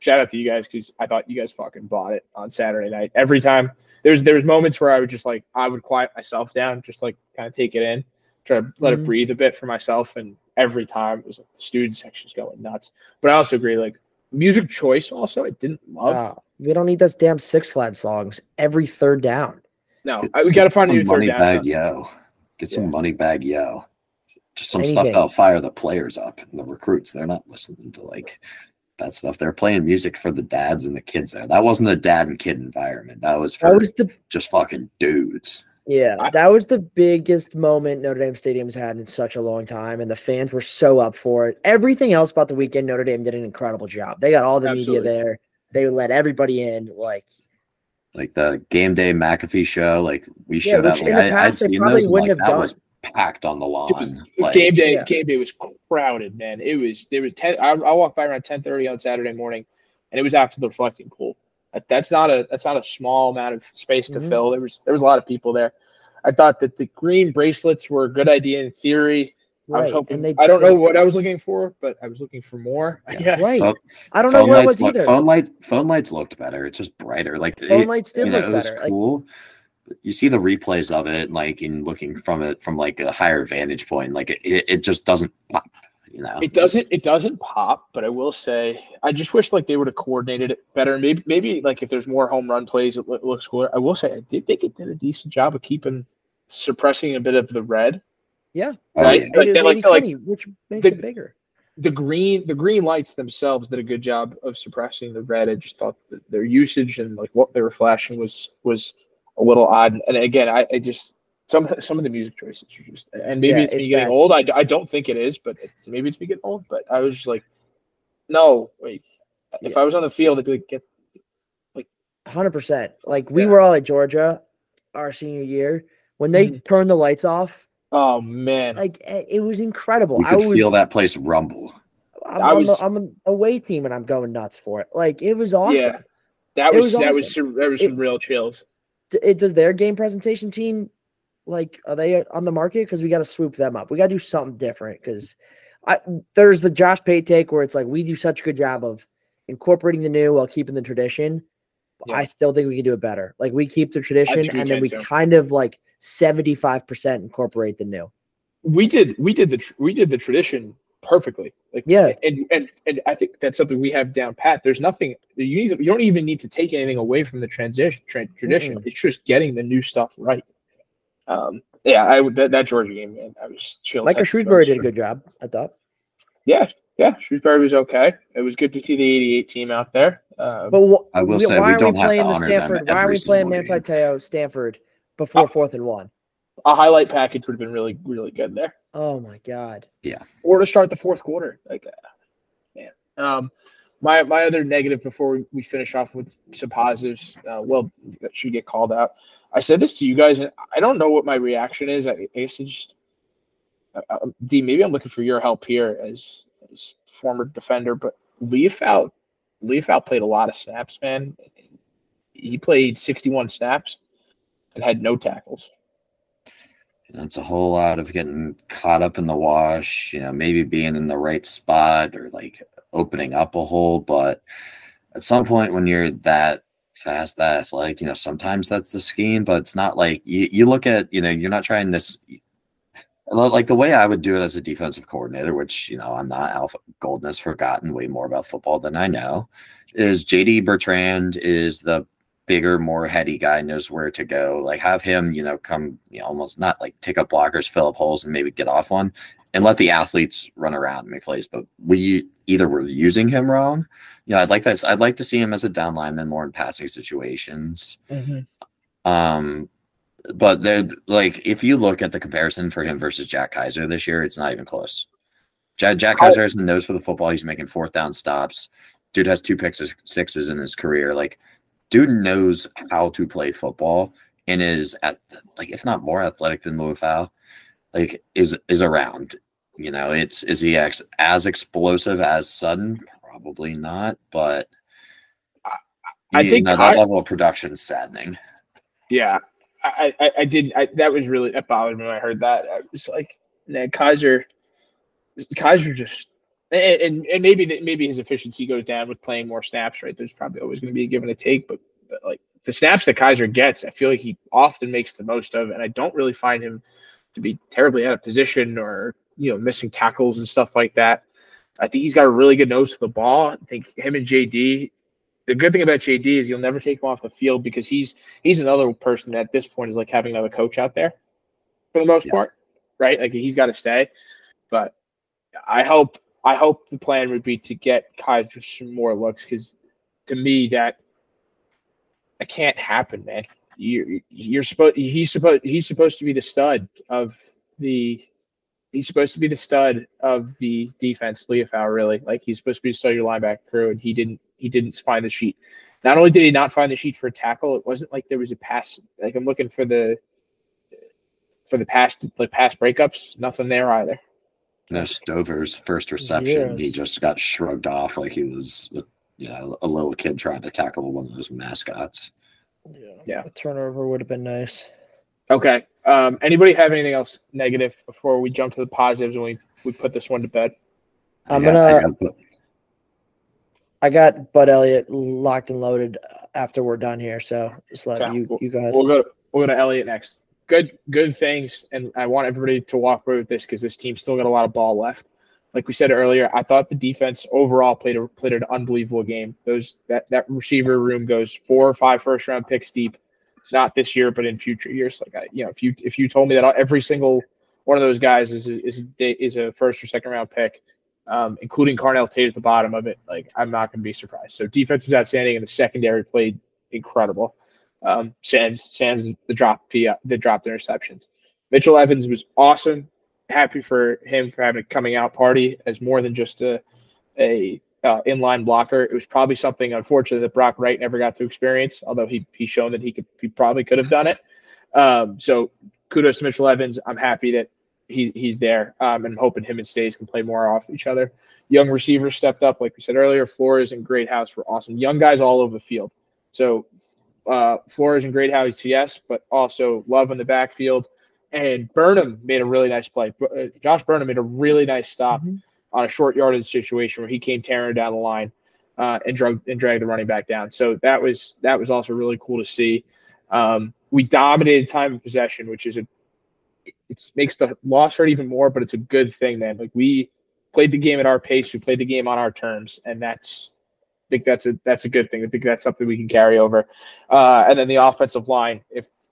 shout out to you guys because I thought you guys fucking bought it on Saturday night. Every time there was moments where I would just like – I would quiet myself down, just like kind of take it in, try to let it breathe a bit for myself, and every time it was like the student section's going nuts. But I also agree, like music choice also I didn't love. We don't need those damn Six Flags songs every third down. No, we got to find a new third down. Get some money bag, yo. Just some stuff that'll fire the players up and the recruits. They're not listening to like that stuff. They're playing music for the dads and the kids there. That wasn't a dad and kid environment. That was just fucking dudes. Yeah, that was the biggest moment Notre Dame Stadium's had in such a long time, and the fans were so up for it. Everything else about the weekend, Notre Dame did an incredible job. They got all the media there. They let everybody in. Like the game day McAfee show, like we showed up. I'd seen those. That was packed on the lawn. Game day was crowded, man. It was. There was 10. I walked by around 10:30 on Saturday morning, and it was after the reflecting pool. That's not a small amount of space to fill. There was a lot of people there. I thought that the green bracelets were a good idea in theory. Right. I was hoping. I don't know what I was looking for, but I was looking for more. Yeah. Right. So, I don't know what it was either. Phone lights looked better. It's just brighter. Like lights did look better. It was cool. Like, you see the replays of it, like in looking from it from like a higher vantage point. Like it just doesn't pop. You know, it doesn't pop. But I will say, I just wish like they would have coordinated it better. Maybe like if there's more home run plays, it looks cooler. I will say, I did think it did a decent job of suppressing a bit of the red. Yeah, right. Which makes it bigger. The green lights themselves did a good job of suppressing the red. I just thought that their usage and like what they were flashing was a little odd. And again, I just some of the music choices are just. And maybe it's me getting old. I don't think it is, but maybe it's me getting old. But I was just like, no, wait. If I was on the field, I'd be like, 100%. Like we were all at Georgia, our senior year, when they turned the lights off. Oh man! Like it was incredible. You could feel that place rumble. I'm an away team, and I'm going nuts for it. Like it was awesome. Yeah, that was some real chills. Does their game presentation team, like, are they on the market? Because we got to swoop them up. We got to do something different because there's the Josh Pate take where it's like we do such a good job of incorporating the new while keeping the tradition. Yeah. I still think we can do it better. Like, we keep the tradition and then we kind of like 75% incorporate the new. We did the tradition perfectly. Like, yeah. And I think that's something we have down pat. There's nothing you don't even need to take anything away from the tradition. Mm-hmm. It's just getting the new stuff right. Yeah, that Georgia game, man, I was chilling. Micah Shrewsbury did a good job, I thought. Yeah, Shrewsbury was okay. It was good to see the 88 team out there. But I will say, why are we playing the Stanford? Why are we playing Manti Te'o Stanford before 4th and 1? A highlight package would have been really, really good there. Oh my God! Yeah, or to start the fourth quarter, like that. Man, my other negative before we finish off with some positives. Well, that should get called out. I said this to you guys, and I don't know what my reaction is. I guess it's just D. Maybe I'm looking for your help here as former defender, but Leaf played a lot of snaps, man. He played 61 snaps and had no tackles. It's a whole lot of getting caught up in the wash, you know, maybe being in the right spot or like opening up a hole. But at some point when you're that fast, that athletic, you know, sometimes that's the scheme, but it's not like you look at, you know, you're not trying this. Like the way I would do it as a defensive coordinator, which, you know, I'm not. Al Golden has forgotten way more about football than I know, is J.D. Bertrand is the bigger, more heady guy, knows where to go. Like, have him, you know, come, you know, almost not like take up blockers, fill up holes, and maybe get off one, and let the athletes run around and make plays. But we either were using him wrong. You know, I'd like to see him as a down lineman more in passing situations. Mm-hmm. But they're like, if you look at the comparison for him versus Jack Kaiser this year, it's not even close. Jack Kaiser has the nose for the football. He's making fourth down stops. Dude has 2 pick sixes in his career. Like, dude knows how to play football and is at, like, if not more athletic than Lou Fowl, like is around. You know, is he as explosive as Sutton? Probably not, but I think that level of production is saddening. Yeah, I didn't. That was really, that bothered me when I heard that. I was like, Kaiser just. And maybe his efficiency goes down with playing more snaps, right? There's probably always going to be a give and a take, but like the snaps that Kaiser gets, I feel like he often makes the most of, and I don't really find him to be terribly out of position or, you know, missing tackles and stuff like that. I think he's got a really good nose for the ball. I think him and JD, the good thing about JD is you'll never take him off the field because he's another person that at this point is like having another coach out there for the most part, right? Like, he's got to stay, but I hope the plan would be to get Kaiser some more looks because, to me, that can't happen, man. He's supposed to be the stud of the. He's supposed to be the stud of the defense, Leofau, really. Like, he's supposed to be the stud of your linebacker crew, and he didn't find the sheet. Not only did he not find the sheet for a tackle, it wasn't like there was a pass. Like, I'm looking for the pass breakups. Nothing there either. No, Stover's first reception, he just got shrugged off like he was, you know, a little kid trying to tackle one of those mascots. Yeah. A turnover would have been nice. Okay. Anybody have anything else negative before we jump to the positives and we put this one to bed? I got Bud Elliott locked and loaded after we're done here, so just you go ahead. We'll go to Elliott next. Good things, and I want everybody to walk away with this because this team's still got a lot of ball left. Like we said earlier, I thought the defense overall played an unbelievable game. That receiver room goes 4 or 5 first-round picks deep, not this year, but in future years. Like, if you told me that every single one of those guys is a first or second-round pick, including Carnell Tate at the bottom of it, like, I'm not going to be surprised. So defense was outstanding, and the secondary played incredible. Sans the dropped interceptions. Mitchell Evans was awesome. Happy for him for having a coming out party as more than just a inline blocker. It was probably something, unfortunately, that Brock Wright never got to experience, although he's shown that he probably could have done it. So kudos to Mitchell Evans. I'm happy that he's there. And I'm hoping him and Stays can play more off each other. Young receivers stepped up, like we said earlier. Flores and Greathouse were awesome. Young guys all over the field. So Flores and great how he's CS, but also Love in the backfield. And Burnham made a really nice play. Josh Burnham made a really nice stop on a short yardage situation where he came tearing down the line and dragged the running back down. So that was also really cool to see. We dominated time of possession, which is it makes the loss hurt even more, but it's a good thing, man. Like, we played the game at our pace, we played the game on our terms, and I think that's a good thing. I think that's something we can carry over. And then the offensive line,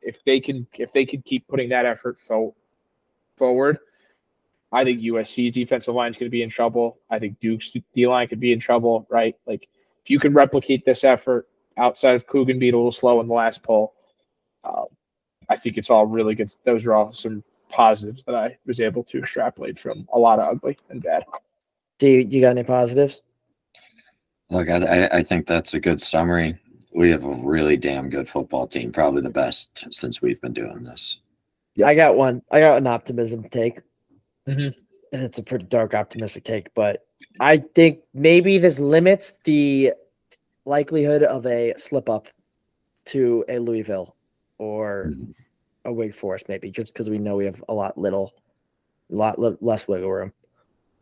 if they can keep putting that effort forward, I think USC's defensive line is going to be in trouble. I think Duke's D-line could be in trouble, right? Like, if you can replicate this effort outside of Coogan being a little slow in the last poll, I think it's all really good. Those are all some positives that I was able to extrapolate from a lot of ugly and bad. Do you got any positives? Look, I think that's a good summary. We have a really damn good football team, probably the best since we've been doing this. Yeah, I got an optimism take. Mm-hmm. And it's a pretty dark, optimistic take, but I think maybe this limits the likelihood of a slip up to a Louisville or a Wake Forest, maybe just because we know we have a lot less wiggle room.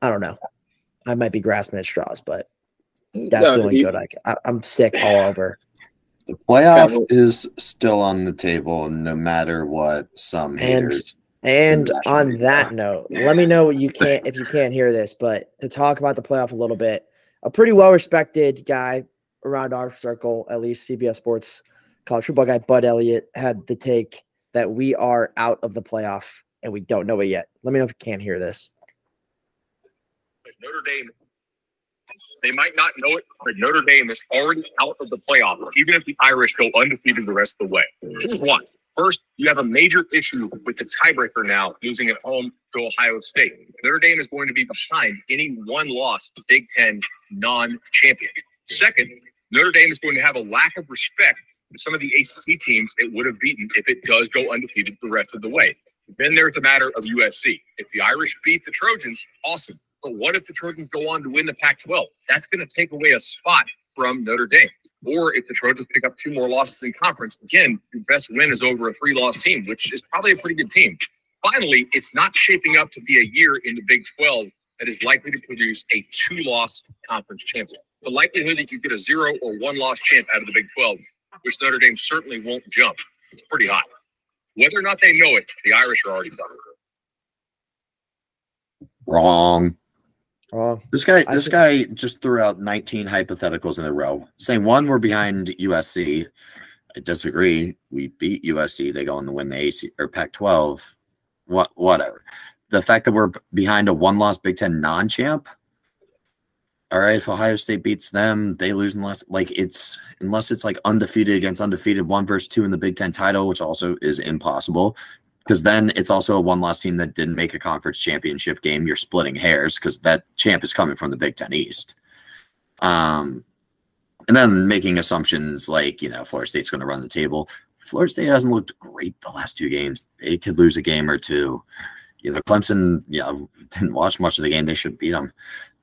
I don't know. I might be grasping at straws, but that's the only good I can. I'm sick all over. The playoff is still on the table, no matter what some haters. And on that note, let me know if you can't hear this, but to talk about the playoff a little bit, a pretty well-respected guy around our circle, at least CBS Sports college football guy, Bud Elliott, had the take that we are out of the playoff and we don't know it yet. Let me know if you can't hear this. Notre Dame, they might not know it, but Notre Dame is already out of the playoff, even if the Irish go undefeated the rest of the way. Here's one. First, you have a major issue with the tiebreaker now, losing at home to Ohio State. Notre Dame is going to be behind any one loss to Big Ten non-champion. Second, Notre Dame is going to have a lack of respect for some of the ACC teams it would have beaten if it does go undefeated the rest of the way. Then there's the matter of USC. If the Irish beat the Trojans, awesome. But what if the Trojans go on to win the Pac-12? That's going to take away a spot from Notre Dame. Or if the Trojans pick up two more losses in conference, again, your best win is over a three-loss team, which is probably a pretty good team. Finally, it's not shaping up to be a year in the Big 12 that is likely to produce a two-loss conference champion. The likelihood that you get a 0 or 1-loss champ out of the Big 12, which Notre Dame certainly won't jump, it's pretty high. Whether or not they know it, the Irish are already done. Wrong. This guy just threw out 19 hypotheticals in a row, saying one, we're behind USC. I disagree. We beat USC. They go on to win the AC or Pac-12. Whatever. The fact that we're behind a one-loss Big Ten non-champ. All right, if Ohio State beats them, they lose unless it's like undefeated against undefeated, 1 versus 2 in the Big Ten title, which also is impossible. Because then it's also a one-loss team that didn't make a conference championship game. You're splitting hairs because that champ is coming from the Big Ten East. And then making assumptions like, Florida State's going to run the table. Florida State hasn't looked great the last 2 games. They could lose a game or two. Clemson, didn't watch much of the game. They should beat them.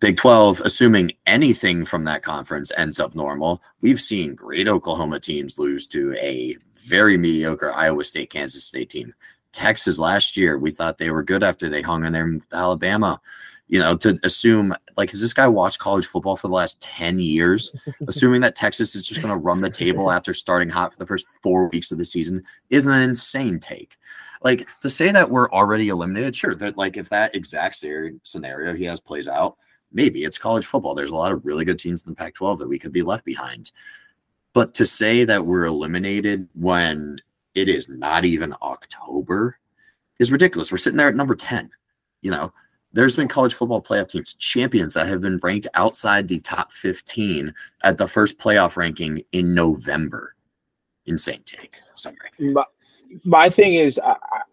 Big 12, assuming anything from that conference ends up normal, we've seen great Oklahoma teams lose to a very mediocre Iowa State, Kansas State team. Texas last year, we thought they were good after they hung in there in Alabama. To assume, has this guy watched college football for the last 10 years? Assuming that Texas is just going to run the table after starting hot for the first 4 weeks of the season is an insane take. To say that we're already eliminated, sure, that if that exact scenario he has plays out, maybe it's college football. There's a lot of really good teams in the Pac-12 that we could be left behind. But to say that we're eliminated when it is not even October is ridiculous. We're sitting there at number 10. There's been college football playoff teams, champions that have been ranked outside the top 15 at the first playoff ranking in November. Insane take. Sorry. My thing is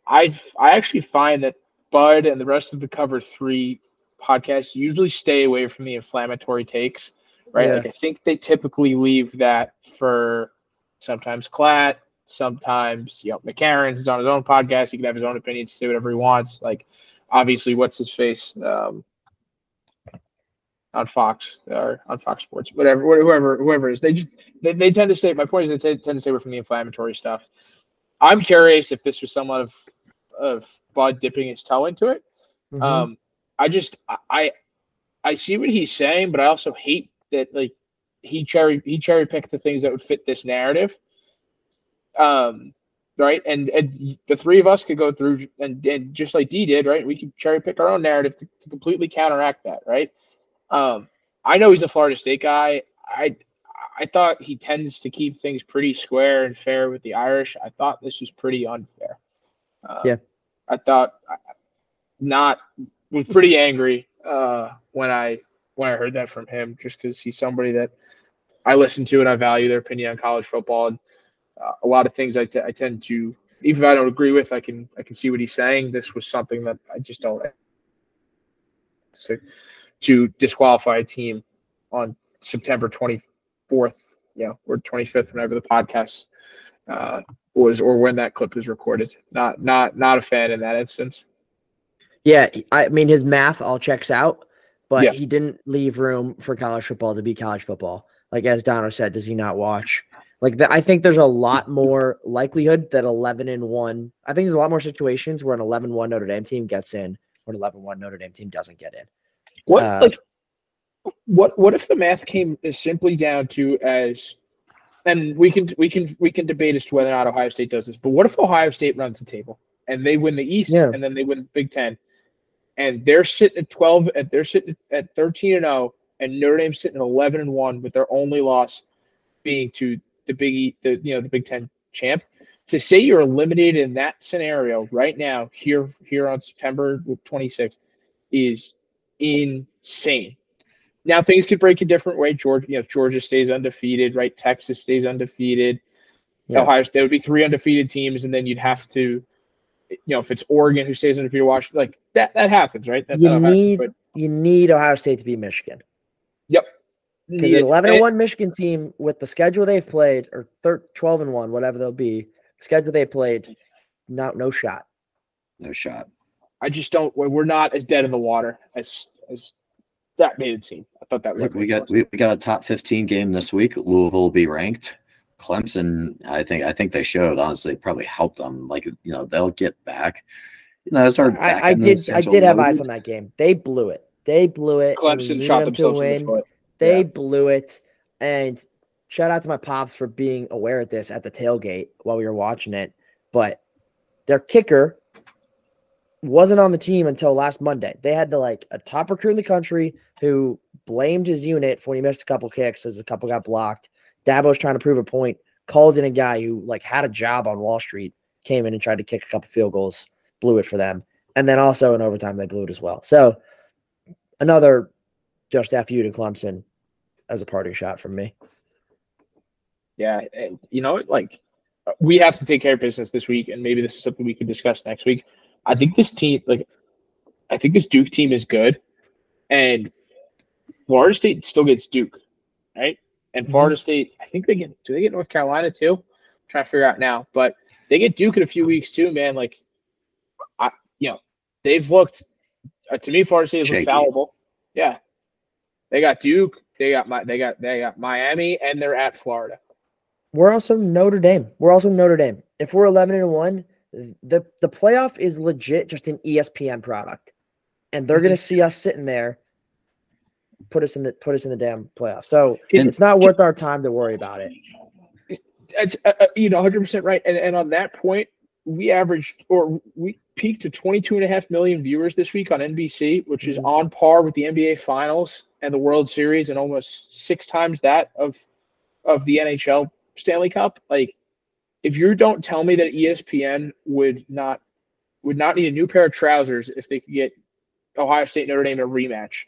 I actually find that Bud and the rest of the Cover 3 podcasts usually stay away from the inflammatory takes, right? Yeah. I think they typically leave that for sometimes Klatt, sometimes McCarran's is on his own podcast. He can have his own opinions, say whatever he wants. Obviously, what's his face? on Fox or on Fox Sports, whatever, whoever it is. They tend to stay. My point is, they tend to stay away from the inflammatory stuff. I'm curious if this was somewhat of Bud dipping his toe into it. Mm-hmm. I see what he's saying, but I also hate that like he cherry picked the things that would fit this narrative. Right. And the three of us could go through and just like D did, right? We could cherry pick our own narrative to completely counteract that. Right. I know he's a Florida State guy. I thought he tends to keep things pretty square and fair with the Irish. I thought this was pretty unfair. I thought was pretty angry when I heard that from him, just because he's somebody that I listen to and I value their opinion on college football and a lot of things I tend to, even if I don't agree with, I can see what he's saying. This was something that I just don't to disqualify a team on September 24th, or 25th, whenever the podcast was, or when that clip was recorded. Not a fan in that instance. Yeah, I mean, his math all checks out, but he didn't leave room for college football to be college football. Like, as Dono said, does he not watch? Like, I think there's a lot more likelihood that 11-1 – I think there's a lot more situations where an 11-1 Notre Dame team gets in or an 11-1 Notre Dame team doesn't get in. What if the math is simply down to as – and we can debate as to whether or not Ohio State does this, but what if Ohio State runs the table and they win the East and then they win the Big Ten? And they're sitting at 12, and they're sitting at 13-0, and Notre Dame's sitting at 11-1, with their only loss being to the Big Ten champ. To say you're eliminated in that scenario right now, here on September 26th, is insane. Now things could break a different way. Georgia stays undefeated, right? Texas stays undefeated. Yeah. Ohio State would be three undefeated teams, and then you'd have to. If it's Oregon who stays undefeated, Washington, like that happens, right? That's you need Ohio State to beat Michigan. Yep. Because an 11-1 Michigan team with the schedule they've played, or 12-1, whatever they'll be, schedule they played, no shot. No shot. I just don't. We're not as dead in the water as that made it seem. I thought that was. Look, we got a top 15 game this week. Louisville will be ranked. Clemson, I think they showed, honestly, probably helped them. Like, they'll get back. I did have eyes on that game. They blew it. Clemson shot themselves in the foot. They blew it. And shout out to my pops for being aware of this at the tailgate while we were watching it. But their kicker wasn't on the team until last Monday. They had a top recruit in the country who blamed his unit for when he missed a couple kicks as a couple got blocked. Dabo's trying to prove a point, calls in a guy who had a job on Wall Street, came in and tried to kick a couple field goals, blew it for them. And then also in overtime, they blew it as well. So another just FU to Clemson as a parting shot from me. Yeah. We have to take care of business this week. And maybe this is something we can discuss next week. I think this team, this Duke team is good. And Florida State still gets Duke, right? And Florida State, I think do they get North Carolina too? I'm trying to figure out now, but they get Duke in a few weeks too, man. They've looked to me, Florida State has looked fallible. Yeah, they got Duke, they got Miami, and they're at Florida. We're also Notre Dame. If we're 11-1, the playoff is legit just an ESPN product, and they're gonna see us sitting there. Put us in the damn playoffs. So it's not worth our time to worry about it. That's 100% right. And on that point, we peaked to 22.5 million viewers this week on NBC, which is on par with the NBA Finals and the World Series, and almost six times that of the NHL Stanley Cup. Like, if you don't tell me that ESPN would not need a new pair of trousers if they could get Ohio State Notre Dame in a rematch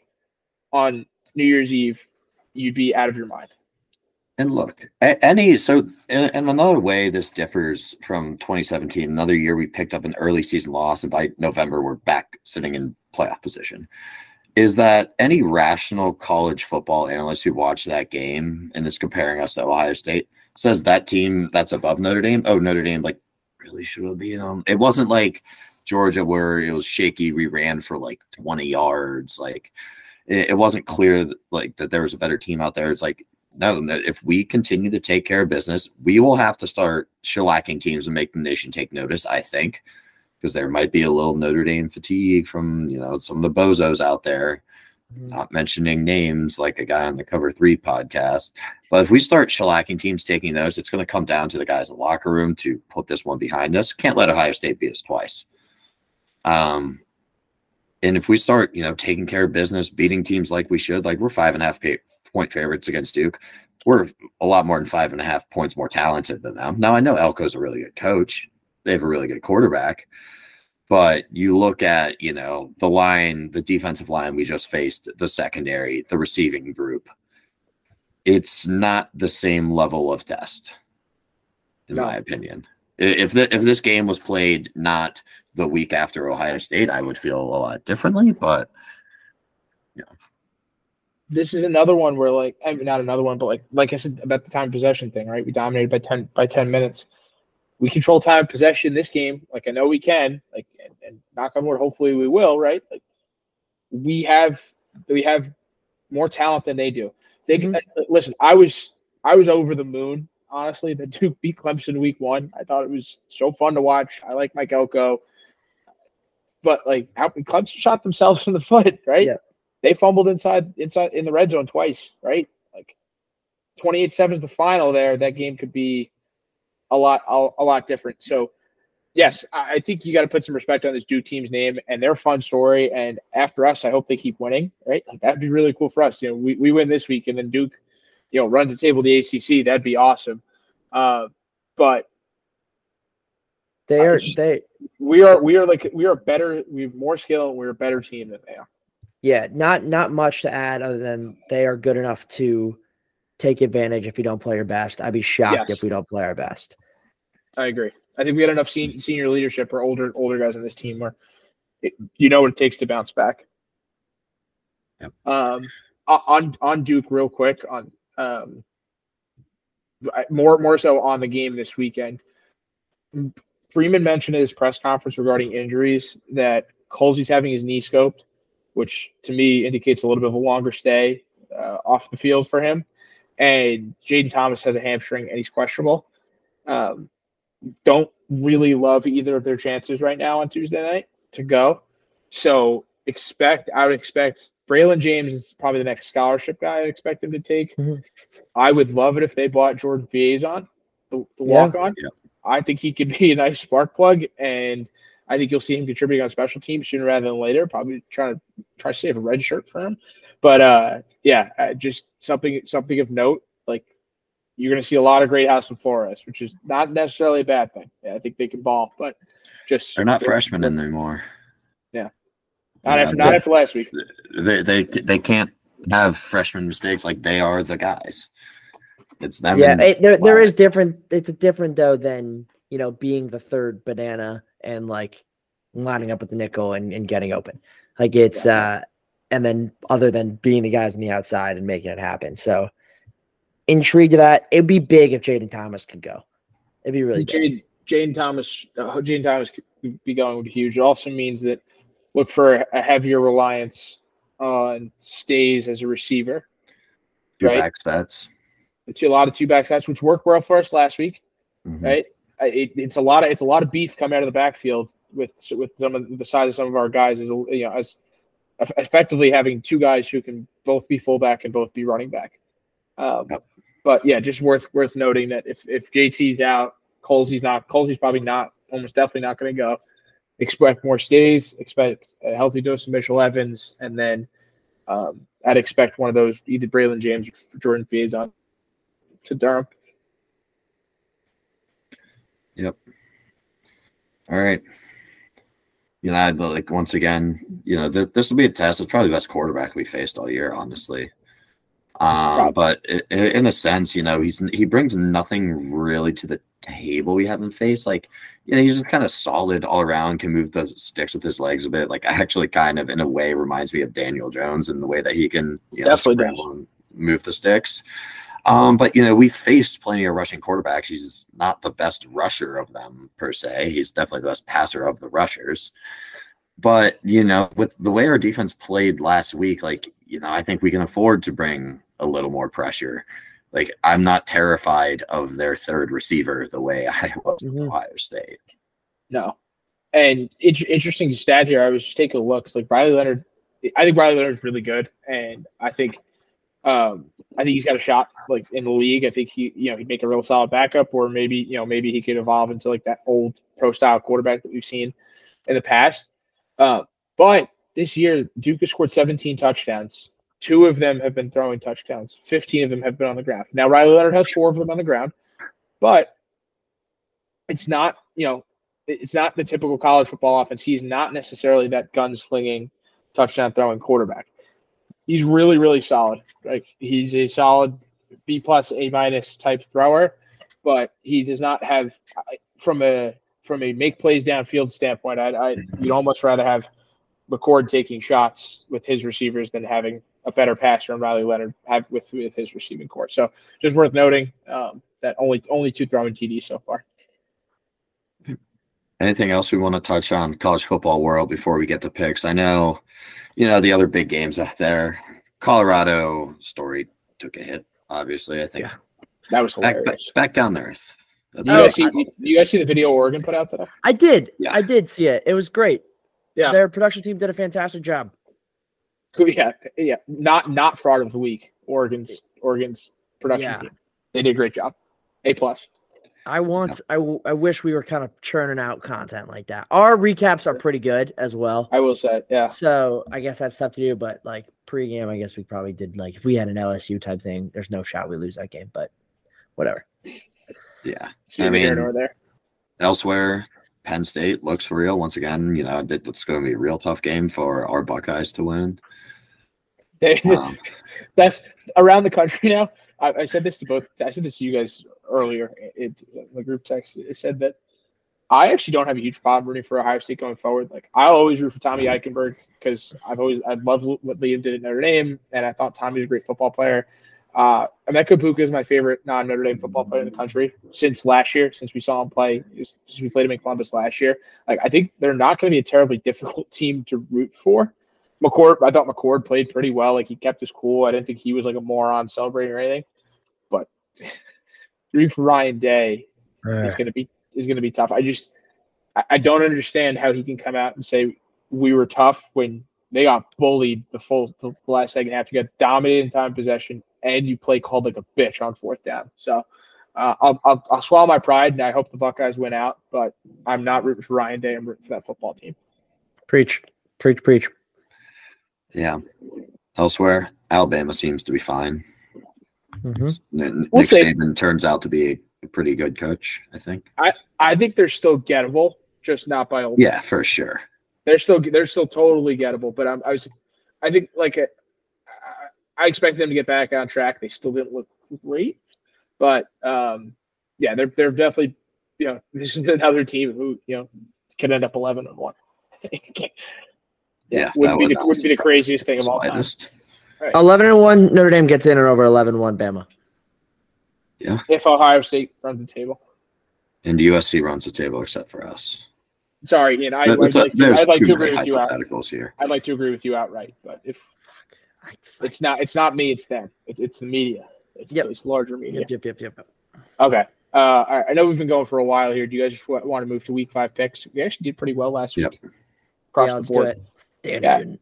on New Year's Eve, you'd be out of your mind. And look, and another way this differs from 2017, another year we picked up an early season loss, and by November we're back sitting in playoff position, is that any rational college football analyst who watched that game and is comparing us to Ohio State says that team that's above Notre Dame, Notre Dame, really should have been on. It wasn't like Georgia where it was shaky, we ran for 20 yards, it wasn't clear like that there was a better team out there. It's like, no, if we continue to take care of business, we will have to start shellacking teams and make the nation take notice, I think, because there might be a little Notre Dame fatigue from, you know, some of the bozos out there, not mentioning names like a guy on the Cover 3 podcast. But if we start shellacking teams taking notice, it's going to come down to the guys in the locker room to put this one behind us. Can't let Ohio State beat us twice. And if we start, you know, taking care of business, beating teams like we should, like we're 5.5 point favorites against Duke. We're a lot more than 5.5 points more talented than them. Now, I know Elko's a really good coach. They have a really good quarterback. But you look at, you know, the line, the defensive line we just faced, the secondary, the receiving group. It's not the same level of test, in my opinion. If this game was played not the week after Ohio State, I would feel a lot differently. But, yeah. This is another one where, like, I mean, not another one, but like I said about the time possession thing, right? We dominated by 10 minutes. We control time possession this game. Like, I know we can. Like, and knock on wood, hopefully we will, right? Like, we have more talent than they do. They listen. I was over the moon, honestly, that Duke beat Clemson week one. I thought it was so fun to watch. I like Mike Elko, but like, Clemson shot themselves in the foot, right? Yeah. They fumbled inside in the red zone twice, right? Like 28-7 is the final there. That game could be a lot different. So, yes, I think you got to put some respect on this Duke team's name and their fun story. And after us, I hope they keep winning, right? Like, that'd be really cool for us. You know, we win this week and then Duke, you know, runs the table of the ACC. That'd be awesome. But we are better. We have more skill. And we're a better team than they are. Yeah, not much to add other than they are good enough to take advantage if you don't play your best. I'd be shocked if we don't play our best. I agree. I think we had enough senior leadership or older guys on this team where you know what it takes to bounce back. Yep. On Duke real quick, on more so on the game this weekend. Freeman mentioned at his press conference regarding injuries that Colsey's having his knee scoped, which to me indicates a little bit of a longer stay off the field for him. And Jaden Thomas has a hamstring, and he's questionable. Don't really love either of their chances right now on Tuesday night to go. So I would expect Braylon James is probably the next scholarship guy I'd expect them to take. Mm-hmm. I would love it if they bought Jordan Fiazon, the walk-on. Yeah. I think he could be a nice spark plug, and – I think you'll see him contributing on special teams sooner rather than later, probably try to save a red shirt for him. But, just something of note. Like, you're going to see a lot of great house in Flores, which is not necessarily a bad thing. Yeah, I think they can ball, but just – They're not freshmen anymore. Yeah. Not after last week. They can't have freshman mistakes. Like, they are the guys. It's them. Yeah, there is different – it's different, though, than, you know, being the third banana – and like lining up with the nickel and getting open. Like it's, and then other than being the guys on the outside and making it happen. So intrigued to that. It'd be big if Jaden Thomas could go. It'd be really big. Jaden Thomas could be going would be huge. It also means that look for a heavier reliance on stays as a receiver. Two-back sets. It's a lot of two-back sets, which worked well for us last week, right? It's a lot of beef coming out of the backfield with some of the size of some of our guys, is, you know, as effectively having two guys who can both be fullback and both be running back. But yeah, just worth noting that if JT's out, Colsey's probably not, almost definitely not going to go. Expect more stays. Expect a healthy dose of Mitchell Evans, and then I'd expect one of those either Braylon James or Jordan Fiazon to Durham. Yep. All right. United, but like once again, you know, this will be a test. It's probably the best quarterback we faced all year, honestly. But in a sense, you know, he brings nothing really to the table we haven't faced. Like, you know, he's just kind of solid all around, can move the sticks with his legs a bit. Like, actually, kind of in a way, reminds me of Daniel Jones in the way that he can, you know, scramble and move the sticks. But, you know, we faced plenty of rushing quarterbacks. He's not the best rusher of them, per se. He's definitely the best passer of the rushers. But, you know, with the way our defense played last week, like, you know, I think we can afford to bring a little more pressure. Like, I'm not terrified of their third receiver the way I was with Ohio State. No. And interesting stat here, I was just taking a look. It's like Riley Leonard, I think Riley Leonard's really good, and I think he's got a shot like in the league. I think he, you know, he'd make a real solid backup, or maybe, you know, maybe he could evolve into like that old pro style quarterback that we've seen in the past. But this year, Duke has scored 17 touchdowns. 2 of them have been throwing touchdowns. 15 of them have been on the ground. Now Riley Leonard has 4 of them on the ground, but it's not, you know, it's not the typical college football offense. He's not necessarily that gunslinging, touchdown throwing quarterback. He's really, really solid. Like, he's a solid B+, A- type thrower, but he does not have, from a make plays downfield standpoint, you'd almost rather have McCord taking shots with his receivers than having a better passer and Riley Leonard have with his receiving corps. So just worth noting that only 2 throwing TDs so far. Anything else we want to touch on college football world before we get to picks? I know, you know, the other big games out there. Colorado story took a hit, obviously. I think that was hilarious. Back down there. You guys see the video Oregon put out today? I did. Yeah. I did see it. It was great. Yeah, their production team did a fantastic job. Cool. Yeah. Not fraud of the week. Oregon's production team. They did a great job. A+. I wish we were kind of churning out content like that. Our recaps are pretty good as well, I will say. Yeah. So I guess that's tough to do, but like pregame, I guess we probably did, like, if we had an LSU type thing, there's no shot we lose that game, but whatever. Yeah. I mean, elsewhere, Penn State looks real. Once again, you know, it's going to be a real tough game for our Buckeyes to win. That's around the country now. I said this to both. I said this to you guys earlier in the group text. It said that I actually don't have a huge problem rooting for Ohio State going forward. Like, I'll always root for Tommy Eichenberg because I loved what Liam did at Notre Dame, and I thought Tommy was a great football player. Emeka Puka is my favorite non-Notre Dame football player in the country since last year, since we saw him play, since we played him in Columbus last year. Like, I think they're not going to be a terribly difficult team to root for. I thought McCord played pretty well. Like, he kept his cool. I didn't think he was like a moron celebrating or anything. But three for Ryan Day is gonna be tough. I don't understand how he can come out and say we were tough when they got bullied the last second half. You got dominated in time possession and you play called like a bitch on 4th down. So I'll swallow my pride and I hope the Buckeyes win out. But I'm not rooting for Ryan Day. I'm rooting for that football team. Preach, preach, preach. Yeah. Elsewhere, Alabama seems to be fine. Mm-hmm. Nick Saban turns out to be a pretty good coach, I think. I think they're still gettable, just not by old. Yeah, for sure. They're still totally gettable, but I expect them to get back on track. They still didn't look great, but yeah, they're definitely, you know, this is another team who, you know, could end up 11-1. Yeah, wouldn't be the craziest thing of all time. Right. 11-1 Notre Dame gets in, and over 11-1 Bama. Yeah. If Ohio State runs the table. And USC runs the table, except for us. Sorry, Ian. I'd like to agree with you outright, but if it's not me, it's them. It's the media. It's larger media. Yep. Okay. All right. I know we've been going for a while here. Do you guys just want to move to Week 5 picks? We actually did pretty well last week. Across the board. Danny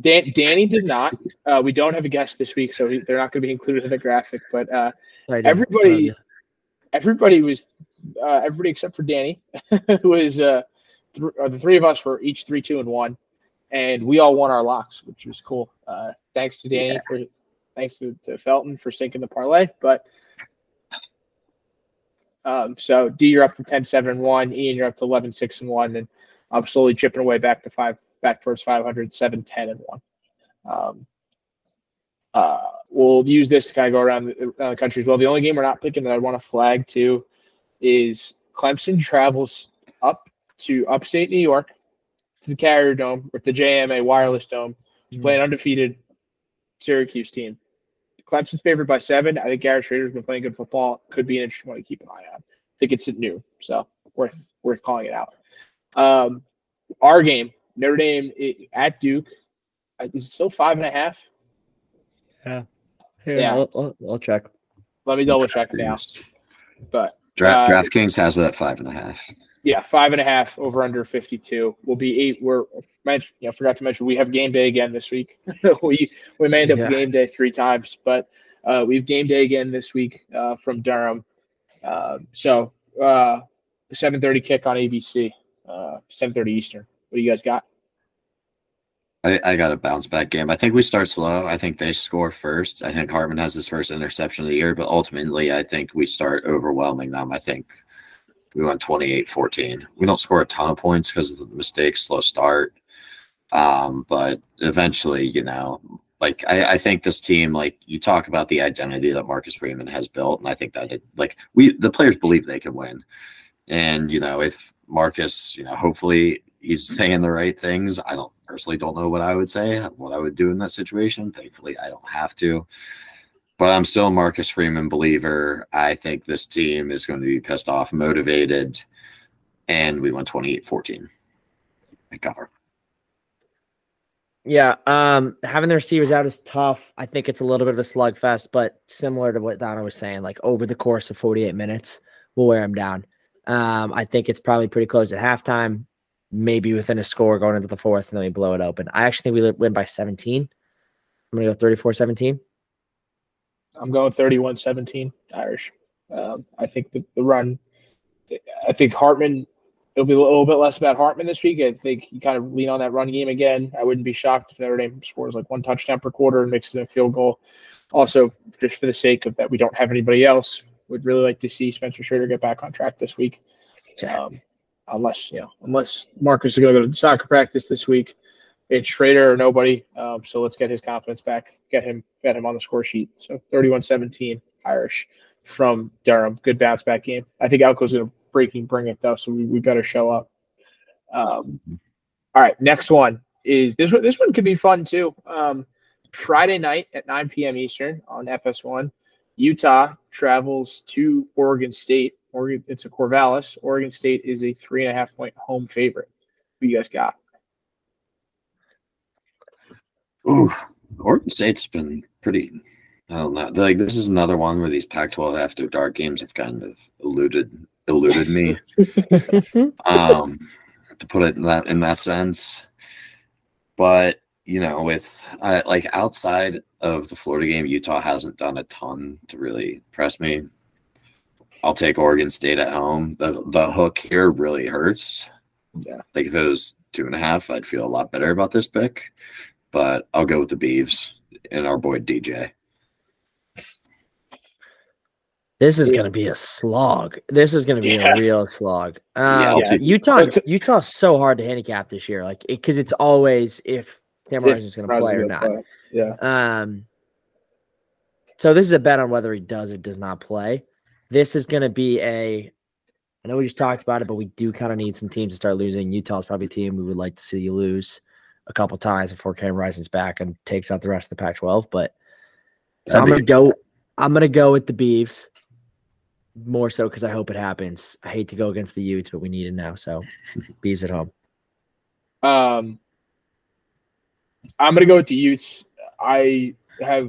didn't. Danny did not. We don't have a guest this week, so they're not going to be included in the graphic. But everybody except for Danny, who is the three of us were each 3, 2, and 1, and we all won our locks, which was cool. Thanks to Danny, thanks to Felton for sinking the parlay. But so D, you're up to 10-7-1. Ian, you're up to 11-6-1, and I'm slowly chipping away back to 5. Back towards 500, 7-10-1. We'll use this to kind of go around the country as well. The only game we're not picking that I want to flag to is Clemson travels up to upstate New York to the Carrier Dome, or the JMA Wireless Dome, to play an undefeated Syracuse team. Clemson's favored by 7. I think Garrett Schrader's been playing good football. Could be an interesting one to keep an eye on. I think it's at noon, so worth calling it out. Our game. Notre Dame at Duke. Is it still 5.5? Yeah. Here, yeah. I'll check. Let me double check now. But DraftKings has that 5.5. Yeah, 5.5 over under 52 will be 8. We're forgot to mention we have game day again this week. we may end up game day 3 times, but we have game day again this week from Durham. So 7:30 kick on ABC, 7:30 Eastern. What do you guys got? I got a bounce back game. I think we start slow. I think they score first. I think Hartman has his first interception of the year, but ultimately I think we start overwhelming them. I think we won 28-14. We don't score a ton of points because of the mistakes, slow start. But eventually, I think this team, you talk about the identity that Marcus Freeman has built, and I think that the players believe they can win. And, if Marcus, hopefully he's saying the right things. I don't know what I would say, what I would do in that situation. Thankfully, I don't have to. But I'm still a Marcus Freeman believer. I think this team is going to be pissed off, motivated, and we won 28-14. I cover. Yeah, having the receivers out is tough. I think it's a little bit of a slugfest, but similar to what Donna was saying, over the course of 48 minutes, we'll wear them down. I think it's probably pretty close at halftime, maybe within a score going into the fourth, and then we blow it open. I actually think we win by 17. I'm going to go 34-17. I'm going 31-17 Irish. I think the run – I think Hartman – it'll be a little bit less about Hartman this week. I think you kind of lean on that run game again. I wouldn't be shocked if Notre Dame scores 1 touchdown per quarter and makes it a field goal. Also, just for the sake of that we don't have anybody else, would really like to see Spencer Schrader get back on track this week. Unless Marcus is going to go to soccer practice this week. It's Schrader or nobody, so let's get his confidence back, get him on the score sheet. So 31-17 Irish from Durham. Good bounce back game. I think Alco's going to bring it, though, so we better show up. All right, next one is this one. This one could be fun, too. Friday night at 9 p.m. Eastern on FS1, Utah travels to Oregon State. It's a Corvallis. Oregon State is a 3.5-point home favorite. Who you guys got? Ooh, Oregon State's been pretty. I don't know. This is another one where these Pac-12 after dark games have kind of eluded me. To put it in that sense, but with outside of the Florida game, Utah hasn't done a ton to really impress me. I'll take Oregon State at home. The hook here really hurts. Yeah, if it was 2.5, I'd feel a lot better about this pick. But I'll go with the Beavs and our boy DJ. This is going to be a slog. This is going to be a real slog. Utah's so hard to handicap this year, because it's always if Cam Rising's going to play or not. Play. Yeah. So this is a bet on whether he does or does not play. This is going to be I know we just talked about it, but we do kind of need some teams to start losing. Utah's probably a team we would like to see you lose a couple times before Cam Rising's back and takes out the rest of the Pac-12. But I'm gonna go with the Beavs more so because I hope it happens. I hate to go against the Utes, but we need it now. So Beavs at home. I'm gonna go with the Utes. I watch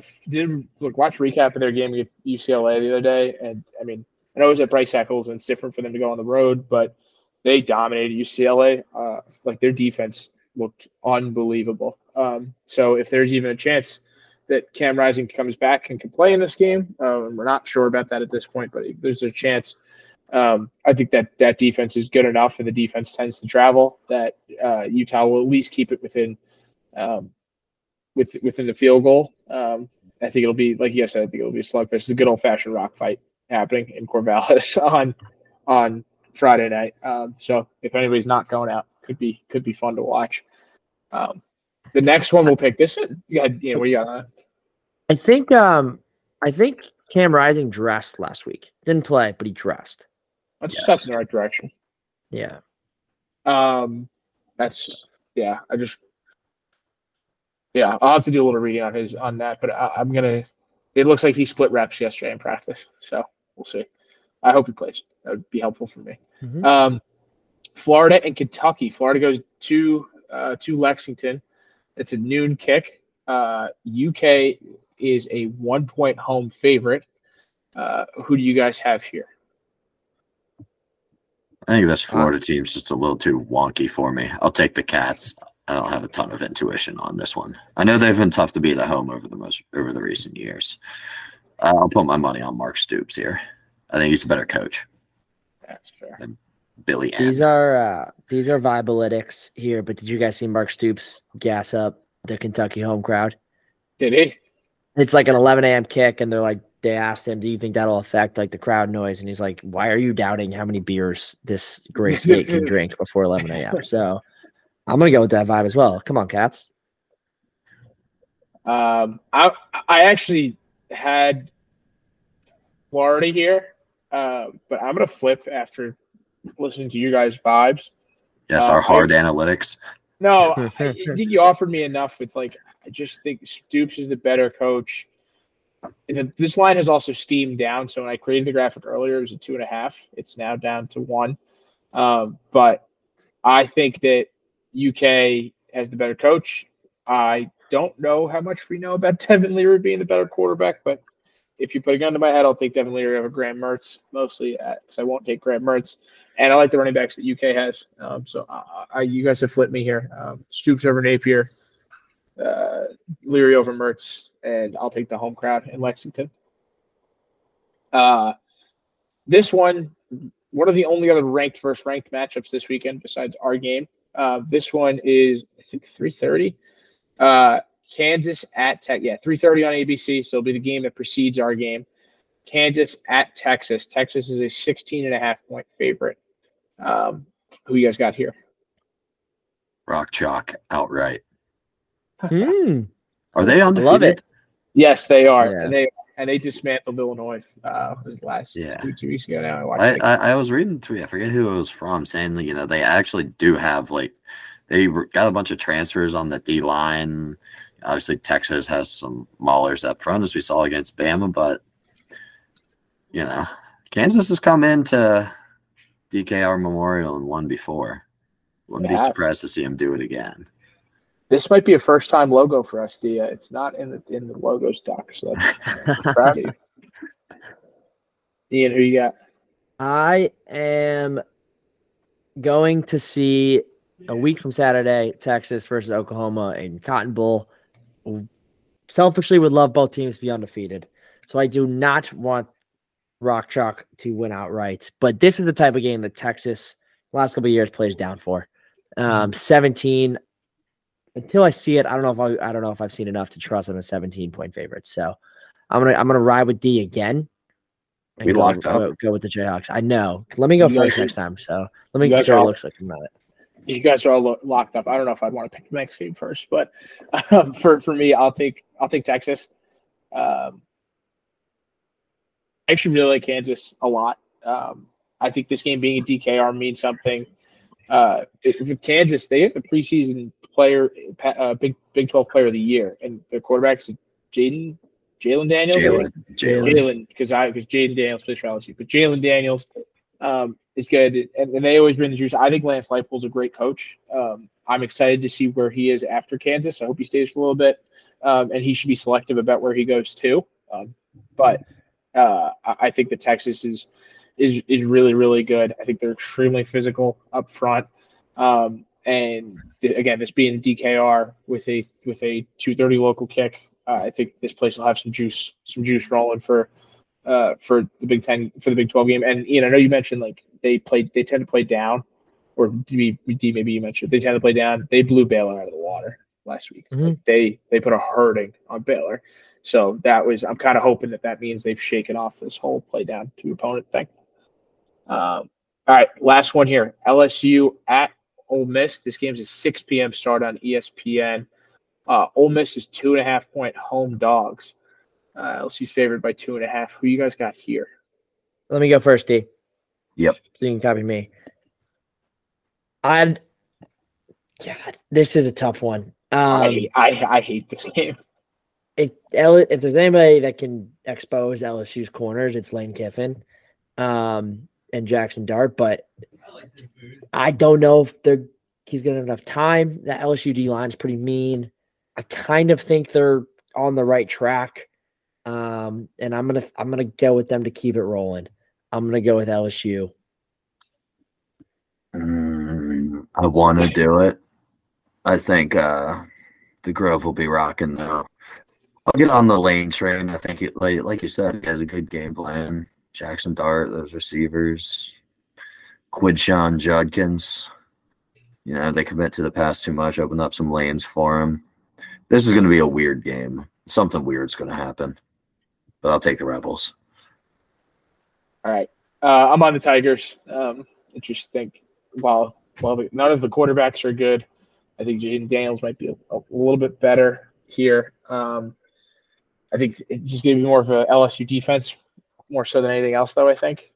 a recap of their game with UCLA the other day, and I know it was at Bryce Eccles, and it's different for them to go on the road, but they dominated UCLA. Their defense looked unbelievable. So if there's even a chance that Cam Rising comes back and can play in this game, we're not sure about that at this point, but if there's a chance. I think that defense is good enough, and the defense tends to travel, that Utah will at least keep it within within the field goal. I think it'll be, like you said, I think it'll be a slugfest. It's a good old-fashioned rock fight happening in Corvallis on Friday night. So if anybody's not going out, could be fun to watch. The next one we'll pick. This one, what do you got on? I think Cam Rising dressed last week. Didn't play, but he dressed. That's a step in the right direction. Yeah. I'll have to do a little reading on that, but it looks like he split reps yesterday in practice, so we'll see. I hope he plays. That would be helpful for me. Mm-hmm. Florida and Kentucky. Florida goes to Lexington. It's a noon kick. UK is a 1-point home favorite. Who do you guys have here? I think this Florida team's just a little too wonky for me. I'll take the Cats. I don't have a ton of intuition on this one. I know they've been tough to beat at home over the recent years. I'll put my money on Mark Stoops here. I think he's a better coach. That's fair. And Billy Ann. These are Vibalytics here, but did you guys see Mark Stoops gas up the Kentucky home crowd? Did he? It's like an 11 a.m. kick, and they're like, they asked him, do you think that'll affect like the crowd noise? And he's like, why are you doubting how many beers this great state can drink before 11 a.m.? So I'm going to go with that vibe as well. Come on, Cats. I actually had Florida here, but I'm going to flip after listening to you guys' vibes. Yes, our hard analytics. No, I think you offered me enough with like, I just think Stoops is the better coach. This line has also steamed down. So when I created the graphic earlier, it was at 2.5. It's now down to 1. But I think that UK has the better coach. I don't know how much we know about Devin Leary being the better quarterback, but if you put a gun to my head, I'll take Devin Leary over Graham Mertz, mostly because I won't take Graham Mertz. And I like the running backs that UK has. So you guys have flipped me here. Stoops over Napier. Leary over Mertz, and I'll take the home crowd in Lexington. This one of the only other ranked versus ranked matchups this weekend besides our game. This one is, I think, 3:30. Kansas at Tech. Yeah, 3:30 on ABC, so it'll be the game that precedes our game. Kansas at Texas. Texas is a 16.5-point favorite. Who you guys got here? Rock Chalk outright. Are they undefeated? Love it. Yes, they are. Yeah. And they dismantled Illinois last 2 weeks ago now. I was reading a tweet, I forget who it was from, saying that, you know, they actually do have like they got a bunch of transfers on the D line. Obviously Texas has some maulers up front as we saw against Bama, but you know, Kansas has come into DKR Memorial and won before. Wouldn't be surprised to see them do it again. This might be a first-time logo for us, Dia. It's not in the logo stock, so that's proud of you. Ian, who you got? I am going to see a week from Saturday, Texas versus Oklahoma in Cotton Bowl. Selfishly would love both teams to be undefeated, so I do not want Rock Chalk to win outright. But this is the type of game that Texas, last couple of years, plays down for. 17. Until I see it, I don't know if I've seen enough to trust them as 17-point favorites. So I'm gonna ride with D again. We locked up. Go with the Jayhawks. I know. Let me go first next time. So let me see what it looks like. I'm not it. You guys are all locked up. I don't know if I'd want to pick the next game first, but for me, I'll take Texas. I actually really like Kansas a lot. I think this game being a DKR means something. For Kansas, they have the preseason player, Big 12 player of the year, and their quarterback's Jalen Daniels. Jalen, because Jalen Daniels plays for LSU, but Jalen Daniels is good, and they always bring the juice. I think Lance Leipold's a great coach. I'm excited to see where he is after Kansas. I hope he stays for a little bit, and he should be selective about where he goes to. But I think that Texas is really, really good. I think they're extremely physical up front. And again, this being DKR with a 2:30 local kick, I think this place will have some juice rolling for the Big 10 for the Big 12 game. And Ian, I know you mentioned like they tend to play down, or D maybe you mentioned they tend to play down. They blew Baylor out of the water last week. Mm-hmm. Like they put a hurting on Baylor, so I'm kind of hoping that means they've shaken off this whole play down to opponent thing. All right, last one here: LSU at Ole Miss. This game's a 6 p.m. start on ESPN. Ole Miss is 2.5-point home dogs. LSU's favored by 2.5. Who you guys got here? Let me go first, D. Yep. So you can copy me. This is a tough one. I hate this game. If there's anybody that can expose LSU's corners, it's Lane Kiffin and Jackson Dart, but I don't know if he's going to have enough time. That LSU D line is pretty mean. I kind of think they're on the right track. And I'm gonna go with them to keep it rolling. I'm gonna go with LSU. I want to do it. I think the Grove will be rocking though. I'll get on the Lane train. I think, like you said, he has a good game plan. Jackson Dart, those receivers, Quinshon Judkins. You know, they commit to the pass too much, open up some lanes for him. This is going to be a weird game. Something weird's going to happen. But I'll take the Rebels. All right. I'm on the Tigers. I just think, while none of the quarterbacks are good, I think Jalen Daniels might be a little bit better here. I think it's just going to be more of an LSU defense, more so than anything else, though, I think.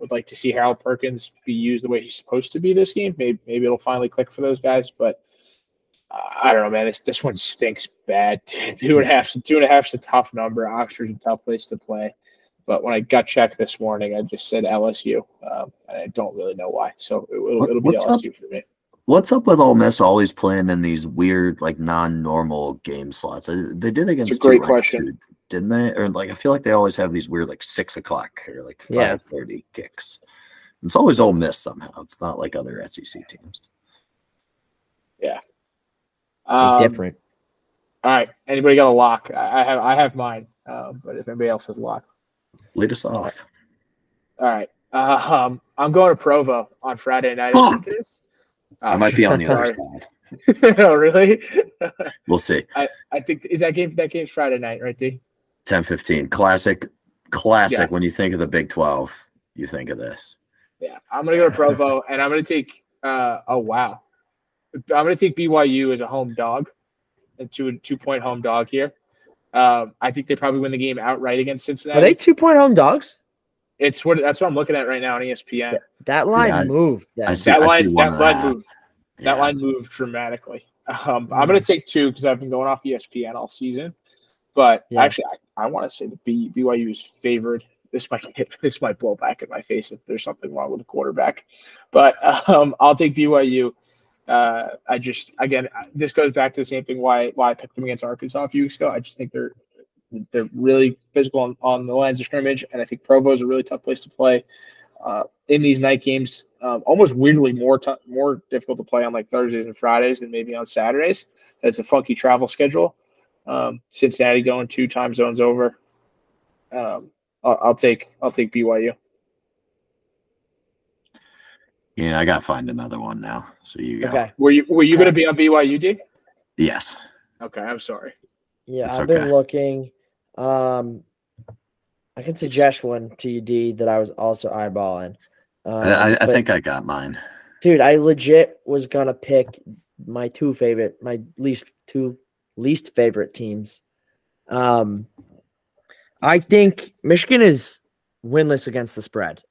Would like to see Harold Perkins be used the way he's supposed to be this game. Maybe it'll finally click for those guys, but I don't know, man. This one stinks bad. 2.5 is a tough number. Oxford's a tough place to play. But when I gut checked this morning, I just said LSU, and I don't really know why. So it'll be LSU for me. What's up with Ole Miss always playing in these weird, non-normal game slots? They did against it's a great question, didn't they? Or I feel like they always have these weird 6 o'clock or 5:30 kicks. It's always Ole Miss somehow. It's not like other SEC teams. Yeah, different. All right, anybody got a lock? I have mine, but if anybody else has a lock, lead us off. All right, I'm going to Provo on Friday night. Oh. I might be on the other side. Oh, really? We'll see. I think is that game's Friday night, right, D? 10:15. Classic. Yeah. When you think of the Big 12, you think of this. Yeah, I'm gonna go to Provo, and I'm gonna take. I'm gonna take BYU as a home dog, a 2-point home dog here. I think they probably win the game outright against Cincinnati. Are they 2-point home dogs? That's what I'm looking at right now on ESPN. That line moved. That line moved dramatically. I'm going to take 2 because I've been going off ESPN all season. But actually, I want to say that BYU is favored. This might blow back in my face if there's something wrong with the quarterback. But I'll take BYU. This goes back to the same thing why I picked them against Arkansas a few weeks ago. I just think they're really physical on the lines of scrimmage, and I think Provo is a really tough place to play in these night games. Almost weirdly more difficult to play on Thursdays and Fridays than maybe on Saturdays. It's a funky travel schedule. Cincinnati going 2 time zones over. I'll take BYU. Yeah, I gotta find another one now. So you got okay. Were you gonna be on BYU, D? Yes. Okay, I'm sorry. Yeah, I've been looking. I can suggest one to you, D, that I was also eyeballing. I think I got mine. Dude, I legit was gonna pick my least favorite teams. I think Michigan is winless against the spread.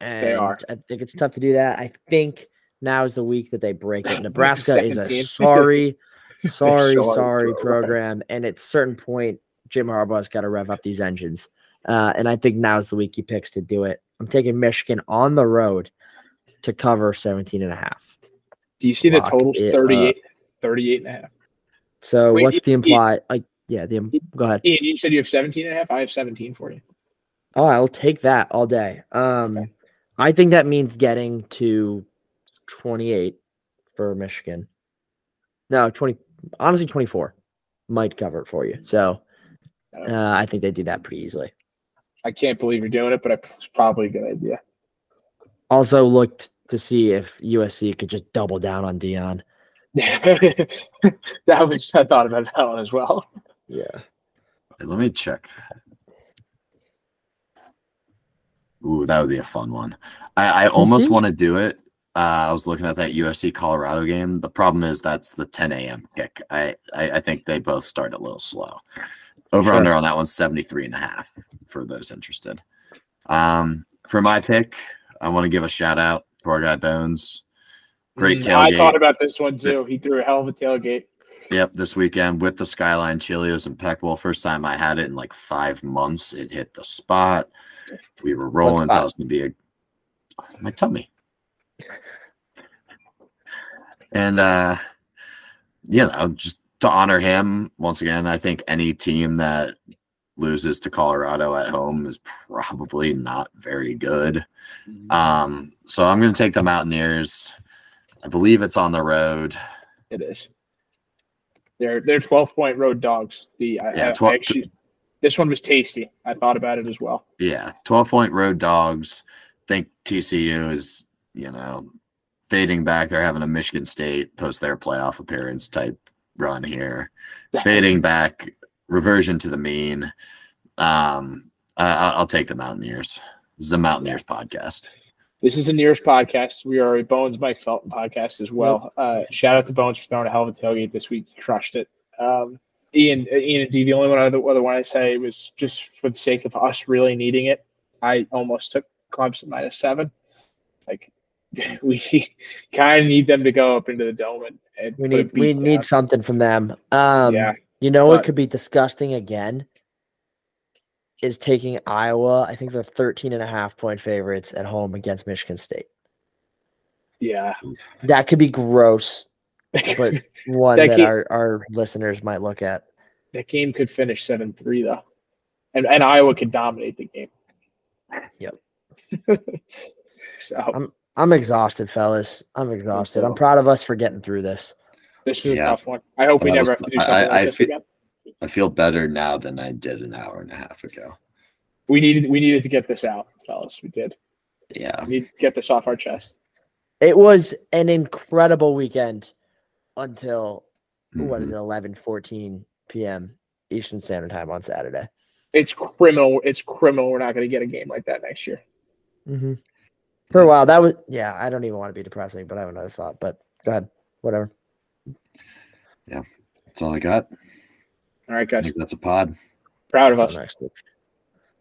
And they are. I think it's tough to do that. I think now is the week that they break it. Nebraska is a sorry program. And at a certain point, Jim Harbaugh's got to rev up these engines. And I think now is the week he picks to do it. I'm taking Michigan on the road to cover 17.5. Do you see the total's 38.5? So wait, what's the implied? Go ahead. Ian, you said you have 17.5. I have 17 for you. Oh, I'll take that all day. Okay. I think that means getting to 28 for Michigan. No, 20. Honestly, 24 might cover it for you. So I think they do that pretty easily. I can't believe you're doing it, but it's probably a good idea. Also looked to see if USC could just double down on Deion. I thought about that one as well. Yeah. Let me check. Ooh, that would be a fun one. I almost want to do it. I was looking at that USC Colorado game. The problem is that's the 10 a.m. kick. I think they both start a little slow. Over-under on that one's 73.5 for those interested. For my pick, I want to give a shout-out to our guy Bones. Great tailgate. I thought about this one, too. He threw a hell of a tailgate. Yep, this weekend with the Skyline Chilios and Peckwell. First time I had it in 5 months. It hit the spot. We were rolling. That was going to be my tummy. And, just to honor him once again. I think any team that loses to Colorado at home is probably not very good. So I'm going to take the Mountaineers. I believe it's on the road. It is. They're 12-point road dogs. This one was tasty. I thought about it as well. Yeah, 12-point road dogs. Think TCU is, you know, fading back. They're having a Michigan State post their playoff appearance type run here. Fading back, reversion to the mean. I'll take the Mountaineers. This is the Mountaineers podcast. This is the Nearest podcast. We are a Bones Mike Felton podcast as well. Shout out to Bones for throwing a hell of a tailgate this week. Crushed it. Ian and D, the only other one I say was just for the sake of us really needing it. I almost took Clemson -7. Like, we kind of need them to go up into the dome. And we need something from them. You know what could be disgusting again? Is taking Iowa. I think they're 13.5-point favorites at home against Michigan State. Yeah. That could be gross, but one that game, our listeners might look at. That game could finish 7-3, though. And Iowa could dominate the game. Yep. So I'm exhausted, fellas. I'm exhausted. I'm proud of us for getting through this. This was a tough one. I hope we never have to do something like this again. I feel better now than I did an hour and a half ago. We needed to get this out, fellas. We did. Yeah. We need to get this off our chest. It was an incredible weekend until, what is it, 11:14 p.m. Eastern Standard Time on Saturday. It's criminal. It's criminal. We're not going to get a game like that next year. Mm-hmm. For a while, that was – yeah, I don't even want to be depressing, but I have another thought. But go ahead. Whatever. Yeah. That's all I got. All right, guys. That's a pod. Proud of us.